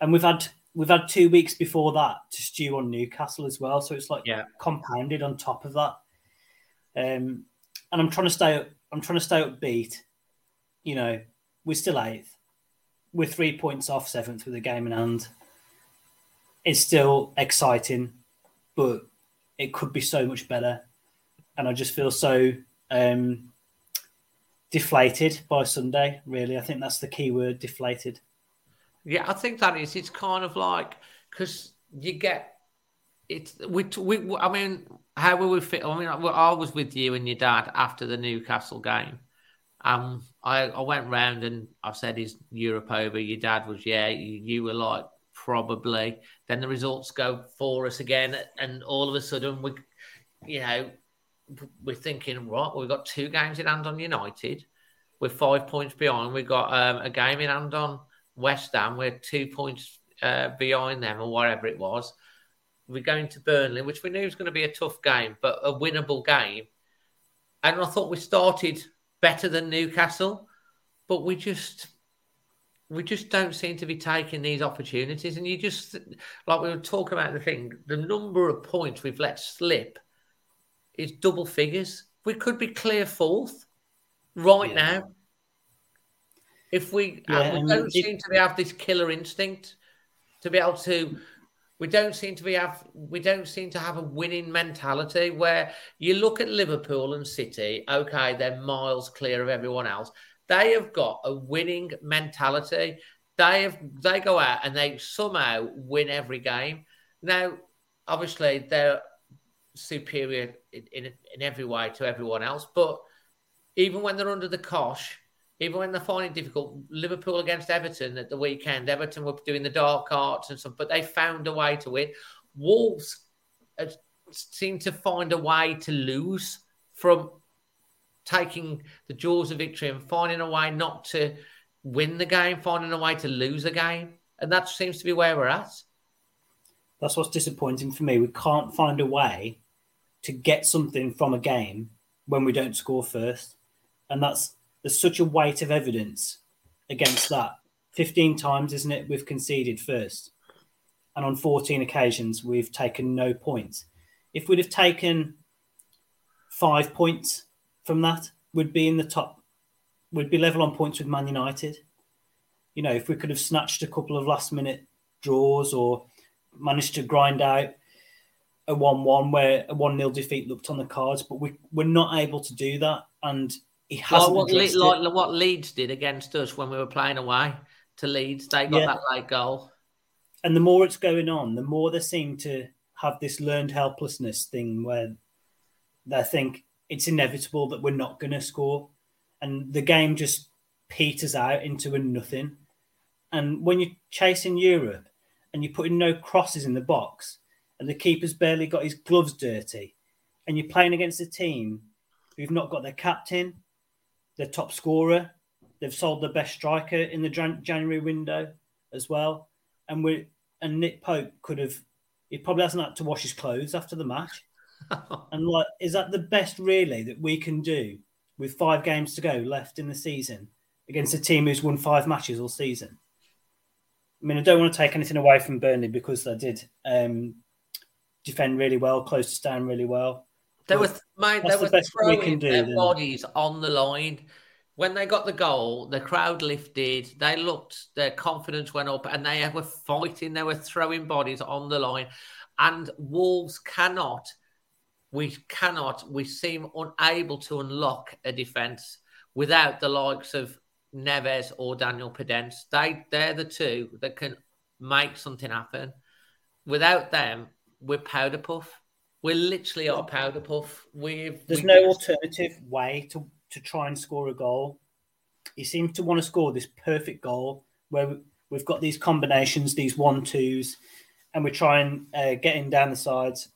and we've had we've had two weeks before that to stew on Newcastle as well. So it's like yeah. compounded on top of that. Um, and I'm trying to stay up. I'm trying to stay upbeat. You know, we're still eighth. We're three points off seventh with a game in hand. It's still exciting, but it could be so much better. And I just feel so um, deflated by Sunday, really. I think that's the key word, deflated. Yeah, I think that is. It's kind of like, because you get, it's, we, we, I mean, how were we fit? I mean, I was with you and your dad after the Newcastle game. Um, I, I went round and I said, is Europe over? Your dad was, yeah, you, you were like, probably. Then the results go for us again. And all of a sudden, we, you know, we're thinking, what? We've got two games in hand on United. We're five points behind. We've got um, a game in hand on West Ham. We're two points uh, behind them or whatever it was. We're going to Burnley, which we knew was going to be a tough game, but a winnable game. And I thought we started better than Newcastle, but we just... We just don't seem to be taking these opportunities. And you just, like we were talking about the thing, the number of points we've let slip is double figures. We could be clear fourth right yeah. now. If we, yeah, we don't it, seem to be have this killer instinct to be able to, we don't seem to be have, we don't seem to have a winning mentality where you look at Liverpool and City, okay, they're miles clear of everyone else. They have got a winning mentality. They have they go out and they somehow win every game. Now, obviously, they're superior in, in, in every way to everyone else. But even when they're under the cosh, even when they're finding it difficult, Liverpool against Everton at the weekend, Everton were doing the dark arts and stuff, but they found a way to win. Wolves uh, seem to find a way to lose from taking the jaws of victory and finding a way not to win the game, finding a way to lose the game. And that seems to be where we're at. That's what's disappointing for me. We can't find a way to get something from a game when we don't score first. And that's there's such a weight of evidence against that. fifteen times, isn't it, we've conceded first. And on fourteen occasions, we've taken no points. If we'd have taken five points from that, we'd be in the top. We'd be level on points with Man United. You know, if we could have snatched a couple of last-minute draws or managed to grind out a one-one where a one-nil defeat looked on the cards, but we we're not able to do that. And he hasn't well, what, addressed Le- it. Like what Leeds did against us when we were playing away to Leeds, they got yeah. that late goal. And the more it's going on, the more they seem to have this learned helplessness thing where they think it's inevitable that we're not going to score. And the game just peters out into a nothing. And when you're chasing Europe and you're putting no crosses in the box and the keeper's barely got his gloves dirty and you're playing against a team who've not got their captain, their top scorer, they've sold their best striker in the Jan- January window as well. And we and Nick Pope could have... He probably hasn't had to wash his clothes after the match. And like, is that the best really that we can do with five games to go left in the season against a team who's won five matches all season? I mean, I don't want to take anything away from Burnley because they did um, defend really well, close us down really well. They were, mate, they were the throwing their do, bodies then. on the line. When they got the goal, the crowd lifted, they looked, their confidence went up and they were fighting, they were throwing bodies on the line. And Wolves cannot... We cannot, we seem unable to unlock a defence without the likes of Neves or Daniel Podence. They, they're the two that can make something happen. Without them, we're powder puff. We literally are powder puff. We've, There's we no alternative way to, to try and score a goal. He seems to want to score this perfect goal where we've got these combinations, these one-twos, and we're trying uh, getting down the sides.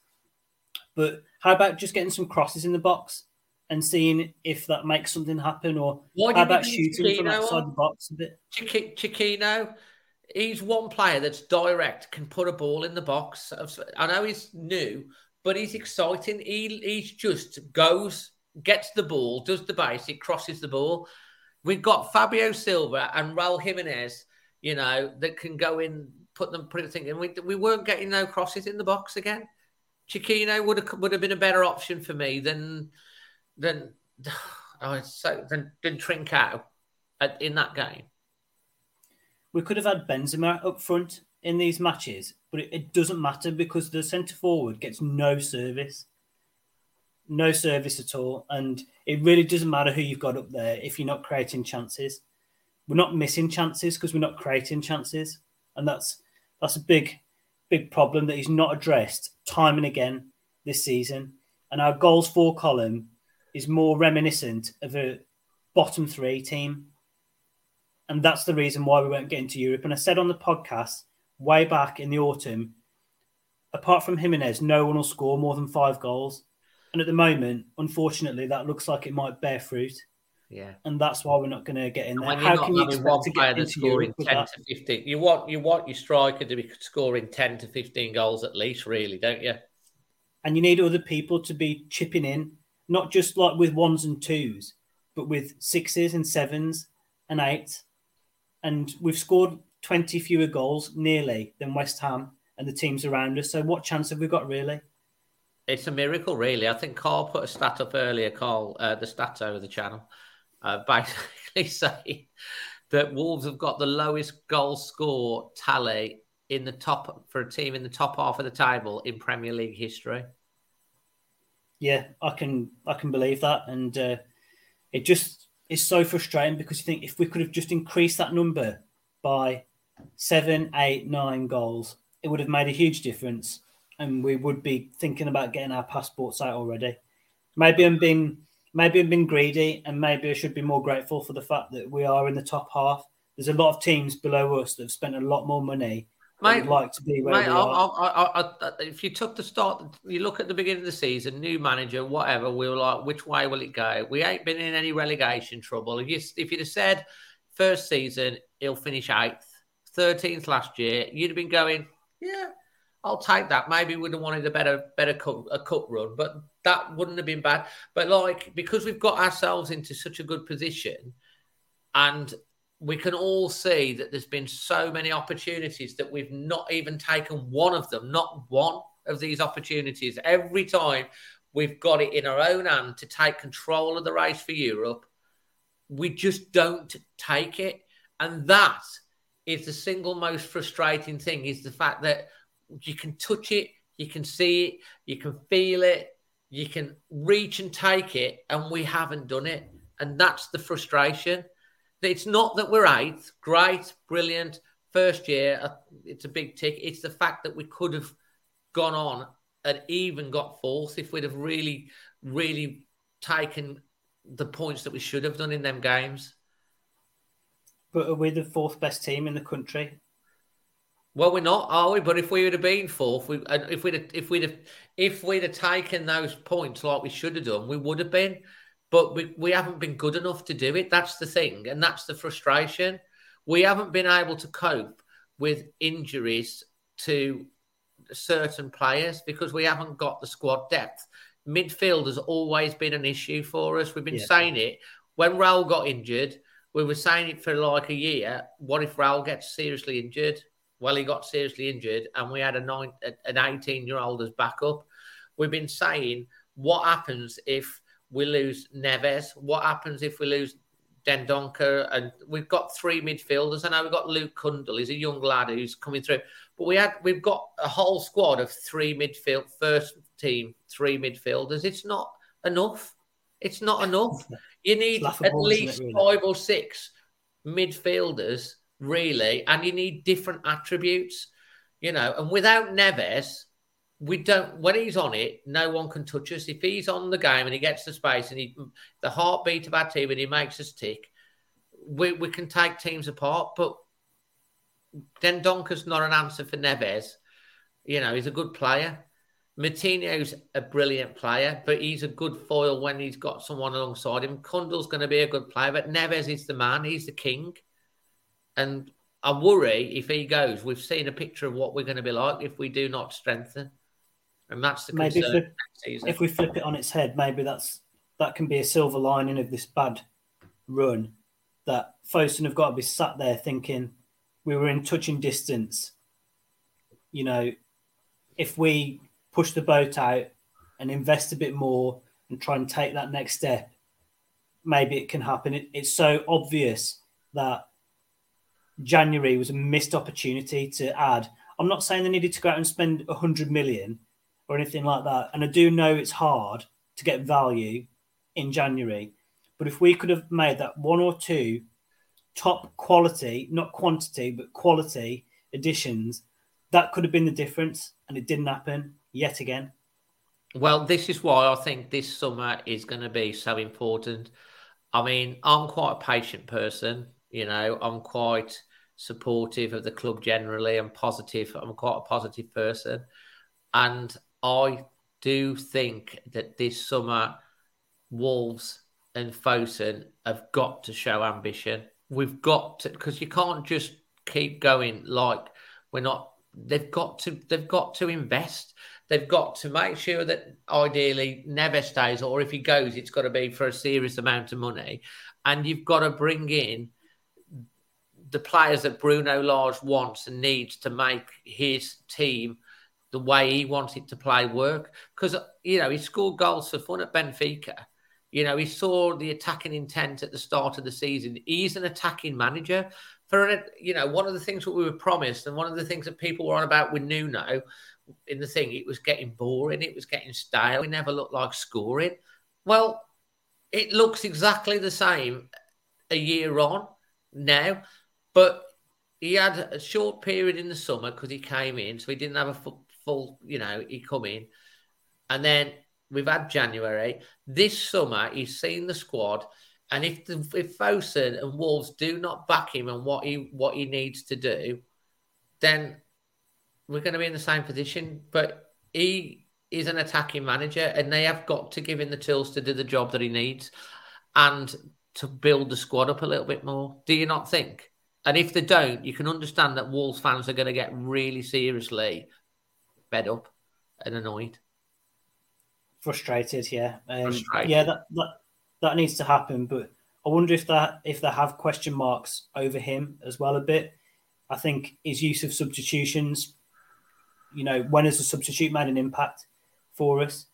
But how about just getting some crosses in the box and seeing if that makes something happen? Or how about shooting Chiquino from outside the box a bit? Ch- Chiquino, he's one player that's direct, can put a ball in the box. I know he's new, but he's exciting. He he's just goes, gets the ball, does the basic, crosses the ball. We've got Fabio Silva and Raúl Jiménez, you know, that can go in, put them putting the thing in. We we weren't getting no crosses in the box again. Chiquinho would have would have been a better option for me than than oh, so than, than Trincão at, in that game. We could have had Benzema up front in these matches, but it, it doesn't matter because the centre forward gets no service, no service at all, and it really doesn't matter who you've got up there if you're not creating chances. We're not missing chances because we're not creating chances, and that's that's a big, big problem that he's not addressed time and again this season. And our goals for column is more reminiscent of a bottom three team. And that's the reason why we weren't getting to Europe. And I said on the podcast way back in the autumn, apart from Jimenez, no one will score more than five goals. And at the moment, unfortunately, that looks like it might bear fruit. Yeah. And that's why we're not going to get in there. How can you expect to get into Europe with that? You want, you want your striker to be scoring ten to fifteen goals at least, really, don't you? And you need other people to be chipping in, not just like with ones and twos, but with sixes and sevens and eights. And we've scored twenty fewer goals nearly than West Ham and the teams around us. So what chance have we got, really? It's a miracle, really. I think Carl put a stat up earlier, Carl, uh, the stat over the channel, uh, basically saying that Wolves have got the lowest goal score tally in the top for a team in the top half of the table in Premier League history. Yeah, I can I can believe that, and uh, it just is so frustrating because you think if we could have just increased that number by seven, eight, nine goals, it would have made a huge difference. And we would be thinking about getting our passports out already. Maybe I'm being, maybe I'm being greedy, and maybe I should be more grateful for the fact that we are in the top half. There's a lot of teams below us that have spent a lot more money. Mate, would like to be where mate, we are. I, I, I, if you took the start, you look at the beginning of the season, new manager, whatever. We were like, which way will it go? We ain't been in any relegation trouble. If you, if you'd have said first season he'll finish eighth, thirteenth last year, you'd have been going, yeah. I'll take that. Maybe we'd have wanted a better, better cup, a cup run, but that wouldn't have been bad. But like, because we've got ourselves into such a good position, and we can all see that there's been so many opportunities that we've not even taken one of them. Not one of these opportunities. Every time we've got it in our own hand to take control of the race for Europe, we just don't take it, and that is the single most frustrating thing: is the fact that. You can touch it, you can see it, you can feel it, you can reach and take it, and we haven't done it. And that's the frustration. It's not that we're eighth, great, brilliant, first year, it's a big tick. It's the fact that we could have gone on and even got fourth if we'd have really, really taken the points that we should have done in them games. But are we the fourth best team in the country? Well, we're not, are we? But if we would have been fourth, we, if we'd have, if we'd have, if we'd have taken those points like we should have done, we would have been. But we, we haven't been good enough to do it. That's the thing, and that's the frustration. We haven't been able to cope with injuries to certain players because we haven't got the squad depth. Midfield has always been an issue for us. We've been yeah. saying it when Raúl got injured. We were saying it for like a year. What if Raúl gets seriously injured? Well, he got seriously injured, and we had a nine, an eighteen-year-old as backup. We've been saying, what happens if we lose Neves? What happens if we lose Dendoncker? And we've got three midfielders. I know we've got Luke Kundal. He's a young lad who's coming through. But we had, we've got a whole squad of three midfield, first team, three midfielders. It's not enough. It's not enough. You need at least five or six midfielders really, and you need different attributes, you know. And without Neves, we don't. When he's on it, no one can touch us. If he's on the game and he gets the space and he, the heartbeat of our team, and he makes us tick, we we can take teams apart. But Dendonker's not an answer for Neves. You know, he's a good player. Martinho's a brilliant player, but he's a good foil when he's got someone alongside him. Kundal's going to be a good player, but Neves is the man. He's the king. And I worry if he goes, we've seen a picture of what we're going to be like if we do not strengthen. And that's the maybe concern. If we, next season. If we flip it on its head, maybe that's that can be a silver lining of this bad run, that Fosun have got to be sat there thinking we were in touching distance you know, if we push the boat out and invest a bit more and try and take that next step, maybe it can happen. It, it's so obvious that January was a missed opportunity to add. I'm not saying they needed to go out and spend one hundred million or anything like that. And I do know it's hard to get value in January. But if we could have made that one or two top quality, not quantity, but quality additions, that could have been the difference. And it didn't happen yet again. Well, this is why I think this summer is going to be so important. I mean, I'm quite a patient person. You know, I'm quite supportive of the club generally. I'm positive. I'm quite a positive person. And I do think that this summer, Wolves and Fosun have got to show ambition. We've got to, because you can't just keep going like we're not, they've got to, they've got to invest. They've got to make sure that ideally Neves stays, or if he goes, it's got to be for a serious amount of money. And you've got to bring in the players that Bruno Lage wants and needs to make his team the way he wants it to play work. Because, you know, he scored goals for fun at Benfica. You know, he saw the attacking intent at the start of the season. He's an attacking manager. For, you know, one of the things that we were promised and one of the things that people were on about with Nuno in the thing, it was getting boring, it was getting stale, it never looked like scoring. Well, it looks exactly the same a year on now, but he had a short period in the summer because he came in, so he didn't have a full, you know, he come in. And then we've had January. This summer, he's seen the squad, and if the, if Fosun and Wolves do not back him and what he what he needs to do, then we're going to be in the same position. But he is an attacking manager, and they have got to give him the tools to do the job that he needs and to build the squad up a little bit more. Do you not think? And if they don't, you can understand that Wolves fans are going to get really seriously fed up and annoyed. Frustrated, yeah. Um, Frustrated. Yeah, that, that that needs to happen. But I wonder if that if they have question marks over him as well a bit. I think his use of substitutions, you know, when has the substitute made an impact for us?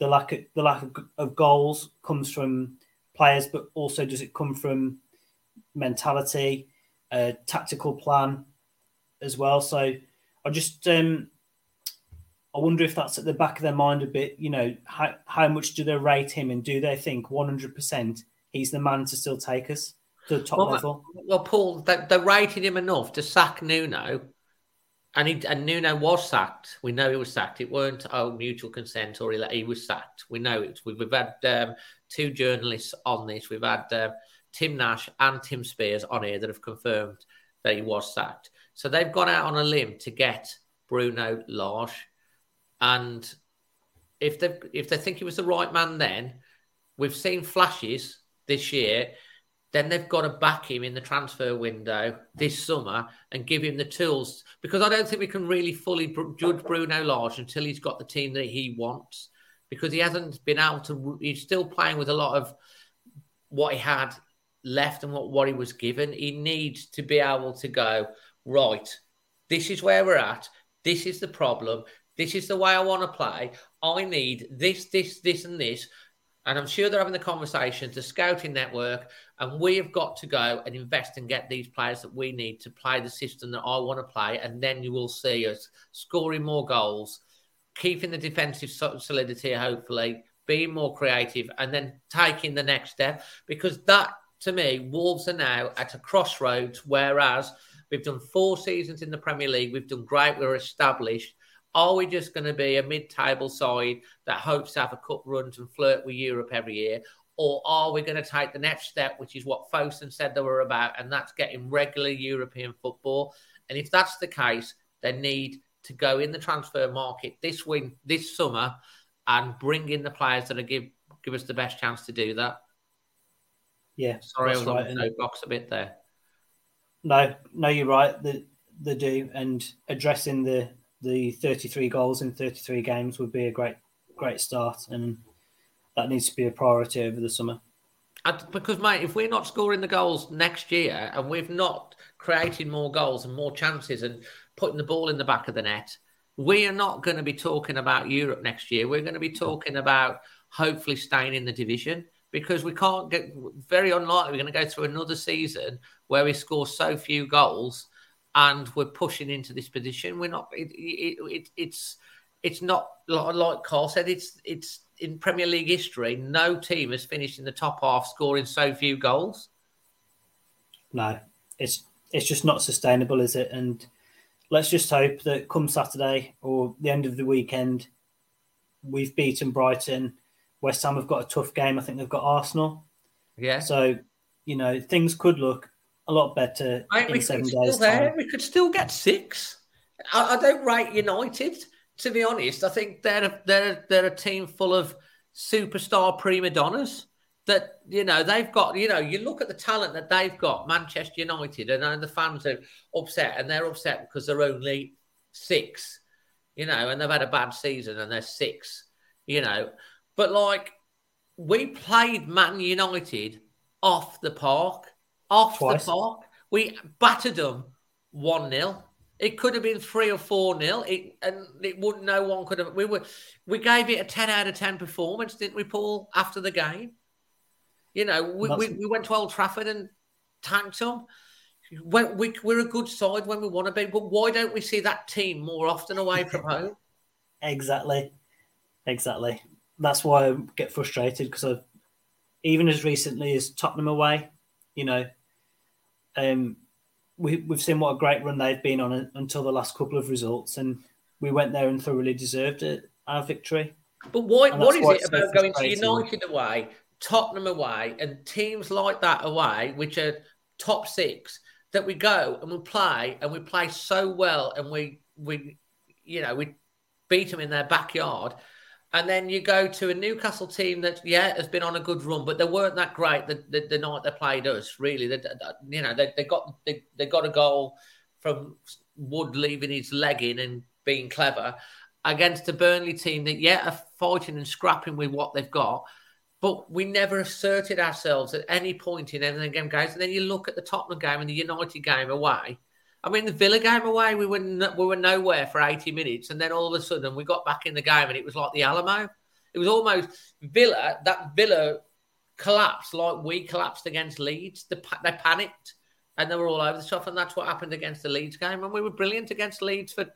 The lack of, the lack of, of goals comes from players, but also does it come from mentality, uh, tactical plan as well? So I just, um, I wonder if that's at the back of their mind a bit, you know, how, how much do they rate him and do they think one hundred percent he's the man to still take us to the top well, level? Well, Paul, they, they rated him enough to sack Nuno. And he, and Nuno was sacked. We know he was sacked. It weren't oh mutual consent or he, he was sacked. We know it. We've, we've had um, two journalists on this. We've had uh, Tim Nash and Tim Spears on here that have confirmed that he was sacked. So they've gone out on a limb to get Bruno Lage. And if they if they think he was the right man, then we've seen flashes this year. Then they've got to back him in the transfer window this summer and give him the tools. Because I don't think we can really fully judge Bruno Lage until he's got the team that he wants. Because he hasn't been able to... He's still playing with a lot of what he had left and what, what he was given. He needs to be able to go, right, this is where we're at. This is the problem. This is the way I want to play. I need this, this, this and this. And I'm sure they're having the conversations, the scouting network, and we have got to go and invest and get these players that we need to play the system that I want to play. And then you will see us scoring more goals, keeping the defensive solidity, hopefully, being more creative, and then taking the next step. Because that, to me, Wolves are now at a crossroads, whereas we've done four seasons in the Premier League, we've done great, we're established. Are we just going to be a mid-table side that hopes to have a cup run and flirt with Europe every year? Or are we going to take the next step, which is what Fosun said they were about, and that's getting regular European football? And if that's the case, they need to go in the transfer market this win, this summer and bring in the players that will give, give us the best chance to do that. Yeah. Sorry, I was right on the soapbox a bit there. No, no, you're right. They, they do. And addressing the... the thirty-three goals in thirty-three games would be a great, great start. And that needs to be a priority over the summer. Because, mate, if we're not scoring the goals next year and we've not created more goals and more chances and putting the ball in the back of the net. We are not going to be talking about Europe next year. We're going to be talking about hopefully staying in the division, because we can't get, very unlikely we're going to go through another season where we score so few goals and we're pushing into this position. We're not, it, it, it, it's, it's not, like Carl said, it's, it's in Premier League history, no team has finished in the top half scoring so few goals. No, it's, it's just not sustainable, is it? And let's just hope that come Saturday or the end of the weekend, we've beaten Brighton. West Ham have got a tough game. I think they've got Arsenal. Yeah. So, you know, things could look a lot better I mean, in seven days' time. We could still get six. I, I don't rate United, to be honest. I think they're a, they're they're a team full of superstar prima donnas that, you know, they've got, you know, you look at the talent that they've got, Manchester United, and, and the fans are upset, and they're upset because they're only six, you know, and they've had a bad season and they're six, you know. But, like, we played Man United off the park, off Twice. the park. We battered them one nil. It could have been three or four nil. It, and it wouldn't, no one could have. We were, we gave it a ten out of ten performance, didn't we, Paul, after the game? You know, we, we, we went to Old Trafford and tanked them. We, we, we're a good side when we want to be, but why don't we see that team more often away from home? Exactly. Exactly. That's why I get frustrated, because I've, even as recently as Tottenham away, you know, um, we, we've seen what a great run they've been on until the last couple of results, and we went there and thoroughly deserved it, our victory. But why, what is it about going to United away, Tottenham away, and teams like that away, which are top six, that we go and we play, and we play so well, and we, we you know, we beat them in their backyard. And then you go to a Newcastle team that, yeah, has been on a good run, but they weren't that great the, the, the night they played us, really. They, you know, they, they got they, they got a goal from Wood leaving his leg in and being clever against a Burnley team that, yeah, are fighting and scrapping with what they've got, but we never asserted ourselves at any point in any of the game guys. And then you look at the Tottenham game and the United game away. I mean, the Villa game away, we were no, we were nowhere for eighty minutes, and then all of a sudden we got back in the game, and it was like the Alamo. It was almost Villa, that Villa collapsed like we collapsed against Leeds. The, they panicked, and they were all over the shop, and that's what happened against the Leeds game, and we were brilliant against Leeds for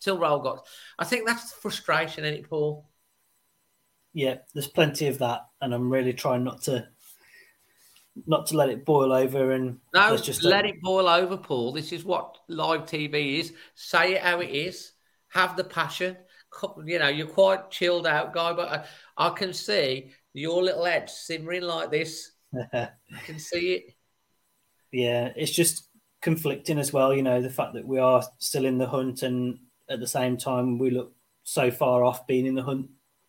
till Raúl got. I think that's the frustration, isn't it, Paul? Yeah, there's plenty of that, and I'm really trying not to... Not to let it boil over and... No, just let it boil over, Paul. This is what live T V is. Say it how it is. Have the passion. You know, you're quite chilled out, guy, but I, I can see your little head simmering like this. I can see it. Yeah, it's just conflicting as well, you know, the fact that we are still in the hunt, and at the same time we look so far off being in the hunt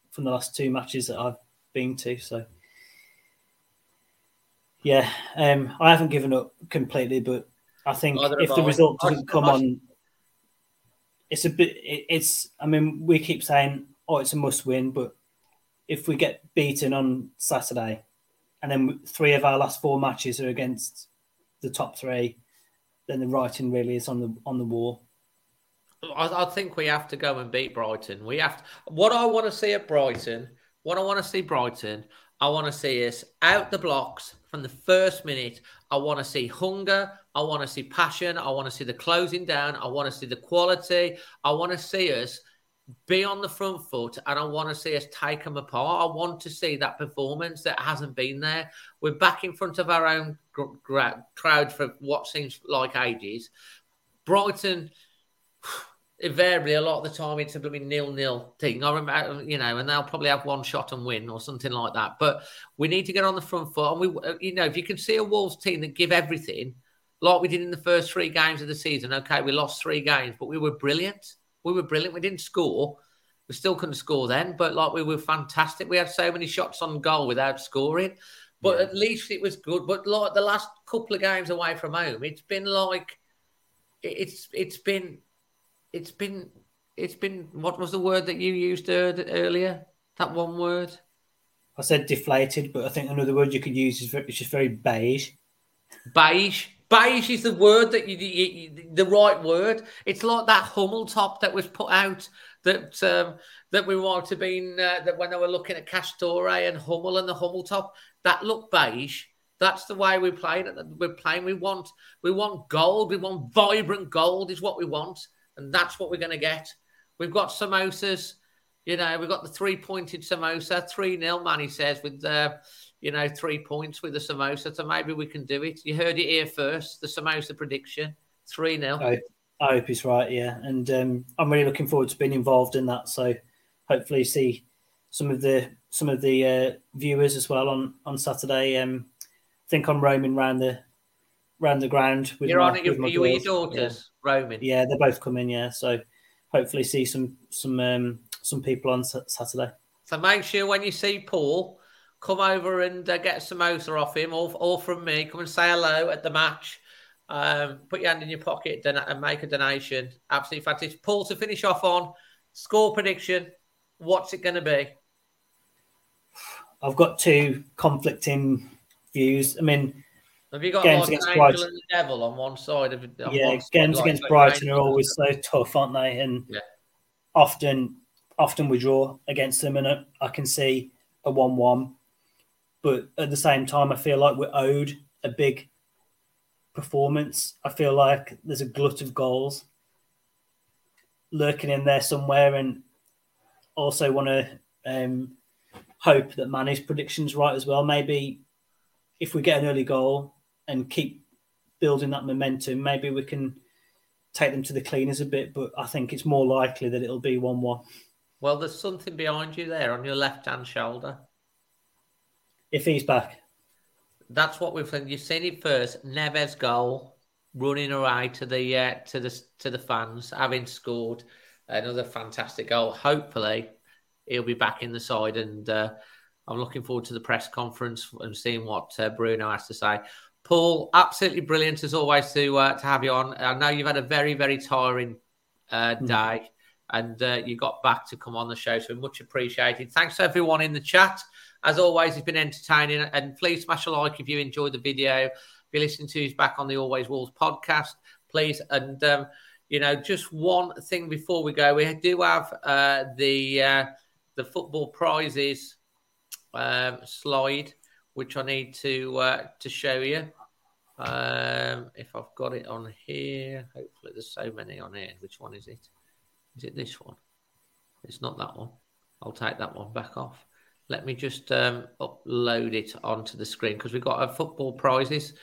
from the last two matches that I've been to, so... Yeah, um, I haven't given up completely, but I think if the result doesn't come on, it's a bit, it's, I mean, we keep saying, oh, it's a must win, but if we get beaten on Saturday, and then three of our last four matches are against the top three, then the writing really is on the on the wall. I, I think we have to go and beat Brighton. We have to, what I want to see at Brighton, what I want to see Brighton, I want to see us out the blocks. From the first minute, I want to see hunger. I want to see passion. I want to see the closing down. I want to see the quality. I want to see us be on the front foot, and I want to see us take them apart. I want to see that performance that hasn't been there. We're back in front of our own crowd for what seems like ages. Brighton, invariably, a lot of the time, it's a blooming nil-nil thing. I remember, you know, and they'll probably have one shot and win or something like that. But we need to get on the front foot. And we, you know, if you can see a Wolves team that give everything, like we did in the first three games of the season. Okay, we lost three games, but we were brilliant. We were brilliant. We didn't score. We still couldn't score then, but like we were fantastic. We had so many shots on goal without scoring, but yeah. At least it was good. But like the last couple of games away from home, it's been like it's it's been. It's been, it's been. What was the word that you used earlier? That one word. I said deflated, but I think another word you could use is very, it's just very beige. Beige. Beige is the word that you, you, the right word. It's like that Hummel top that was put out that um, that we might have been uh, that when they were looking at Castore and Hummel and the Hummel top that looked beige. That's the way we play. We're playing. We want we want gold. We want vibrant gold is what we want, and that's what we're going to get. We've got samosas. You know, we've got the three-pointed samosa, three nil, Manny says, with, uh, you know, three points with the samosa. So maybe we can do it. You heard it here first, the samosa prediction, three nil. I, I hope he's right, yeah. And um, I'm really looking forward to being involved in that. So hopefully see some of the some of the uh, viewers as well on, on Saturday. Um, I think I'm roaming round the, round the ground. With You're my, on it, with you, my you your daughters yeah. roaming. Yeah, they're both coming, yeah. So hopefully see some... some um, some people on Saturday. So make sure when you see Paul, come over and uh, get a samosa off him or, or from me. Come and say hello at the match. Um, put your hand in your pocket don- and make a donation. Absolutely fantastic. Paul, to finish off on, score prediction, what's it going to be? I've got two conflicting views. I mean, have you got games like against an angel and the devil on one side? Of, on yeah, one games side, against like Brighton are always so tough, aren't they? And yeah. often... Often we draw against them, and I, I can see a one-one. But at the same time, I feel like we're owed a big performance. I feel like there's a glut of goals lurking in there somewhere, and also want to um, hope that Manny's prediction's right as well. Maybe if we get an early goal and keep building that momentum, maybe we can take them to the cleaners a bit. But I think it's more likely that it'll be one-one. Well, there's something behind you there on your left-hand shoulder. If he's back. That's what we've seen. You've seen it first. Neves' goal, running away to the uh, to the to the fans, having scored another fantastic goal. Hopefully, he'll be back in the side, and uh, I'm looking forward to the press conference and seeing what uh, Bruno has to say. Paul, absolutely brilliant as always to uh, to have you on. I know you've had a very very tiring uh, day. Mm. And uh, you got back to come on the show, so much appreciated. Thanks to everyone in the chat. As always, it's been entertaining. And please smash a like if you enjoyed the video. If you're listening to us back on the Always Wolves podcast, please. And, um, you know, just one thing before we go. We do have uh, the uh, the football prizes um, slide, which I need to uh, to show you. Um, if I've got it on here. Hopefully there's so many on here. Which one is it? Is it this one? It's not that one. I'll take that one back off. Let me just um, upload it onto the screen because we've got our football prizes.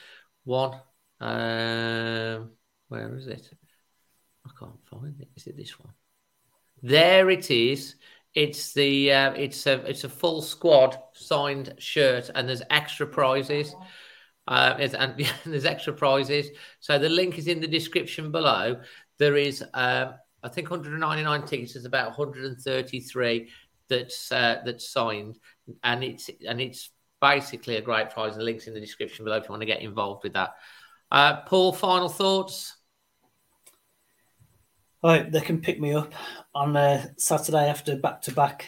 One. Um, where is it? I can't find it. Is it this one? There it is. It's the uh, it's a it's a full squad signed shirt, and there's extra prizes. Uh, and yeah, there's extra prizes. So the link is in the description below. There is. Um, I think one hundred ninety-nine tickets. There's about one hundred thirty-three that's uh, that's signed, and it's and it's basically a great prize. And the link's in the description below if you want to get involved with that. Uh, Paul, final thoughts? I hope they can pick me up on uh, Saturday after back-to-back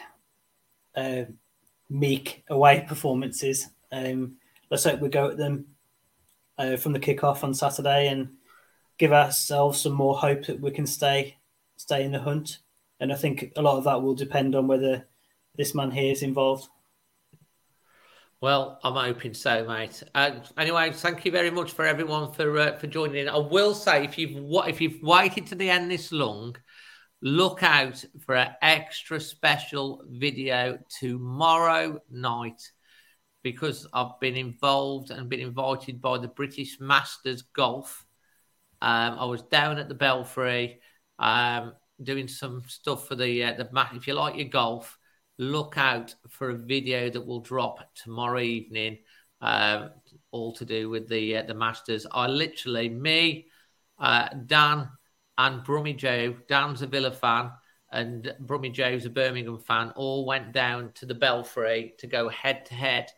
uh, meek away performances. Um, let's hope we go at them uh, from the kick-off on Saturday and give ourselves some more hope that we can stay. Stay in the hunt, and I think a lot of that will depend on whether this man here is involved. Well, I'm hoping so, mate. Uh, anyway, thank you very much for everyone for uh, for joining in. I will say, if you've if you've waited to the end this long, look out for an extra special video tomorrow night because I've been involved and been invited by the British Masters Golf. Um, I was down at the Belfry. Um, doing some stuff for the uh, the match. If you like your golf, look out for a video that will drop tomorrow evening. Um, all to do with the uh, the Masters. I literally me, uh, Dan, and Brummy Joe. Dan's a Villa fan, and Brummy Joe's a Birmingham fan. All went down to the Belfry to go head to head.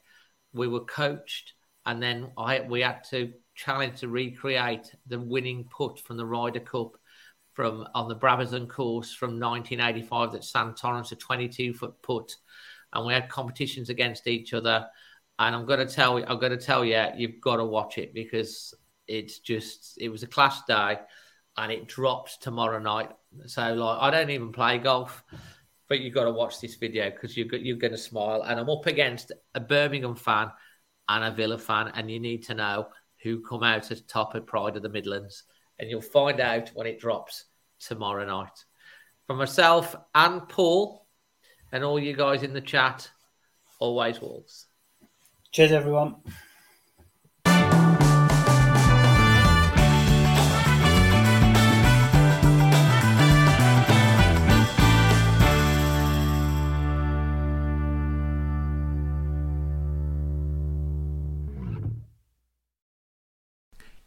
We were coached, and then I we had to challenge to recreate the winning putt from the Ryder Cup. From on the Brabazon course from nineteen eighty-five, that Santorum's a twenty-two foot putt, and we had competitions against each other. And I'm gonna tell you, I'm gonna tell you, you've got to watch it because it's just, it was a class day and it drops tomorrow night. So like, I don't even play golf, but you've got to watch this video because you're, you're going to smile. And I'm up against a Birmingham fan and a Villa fan, and you need to know who come out as top of Pride of the Midlands. And you'll find out when it drops tomorrow night. From myself and Paul and all you guys in the chat, always Wolves. Cheers, everyone.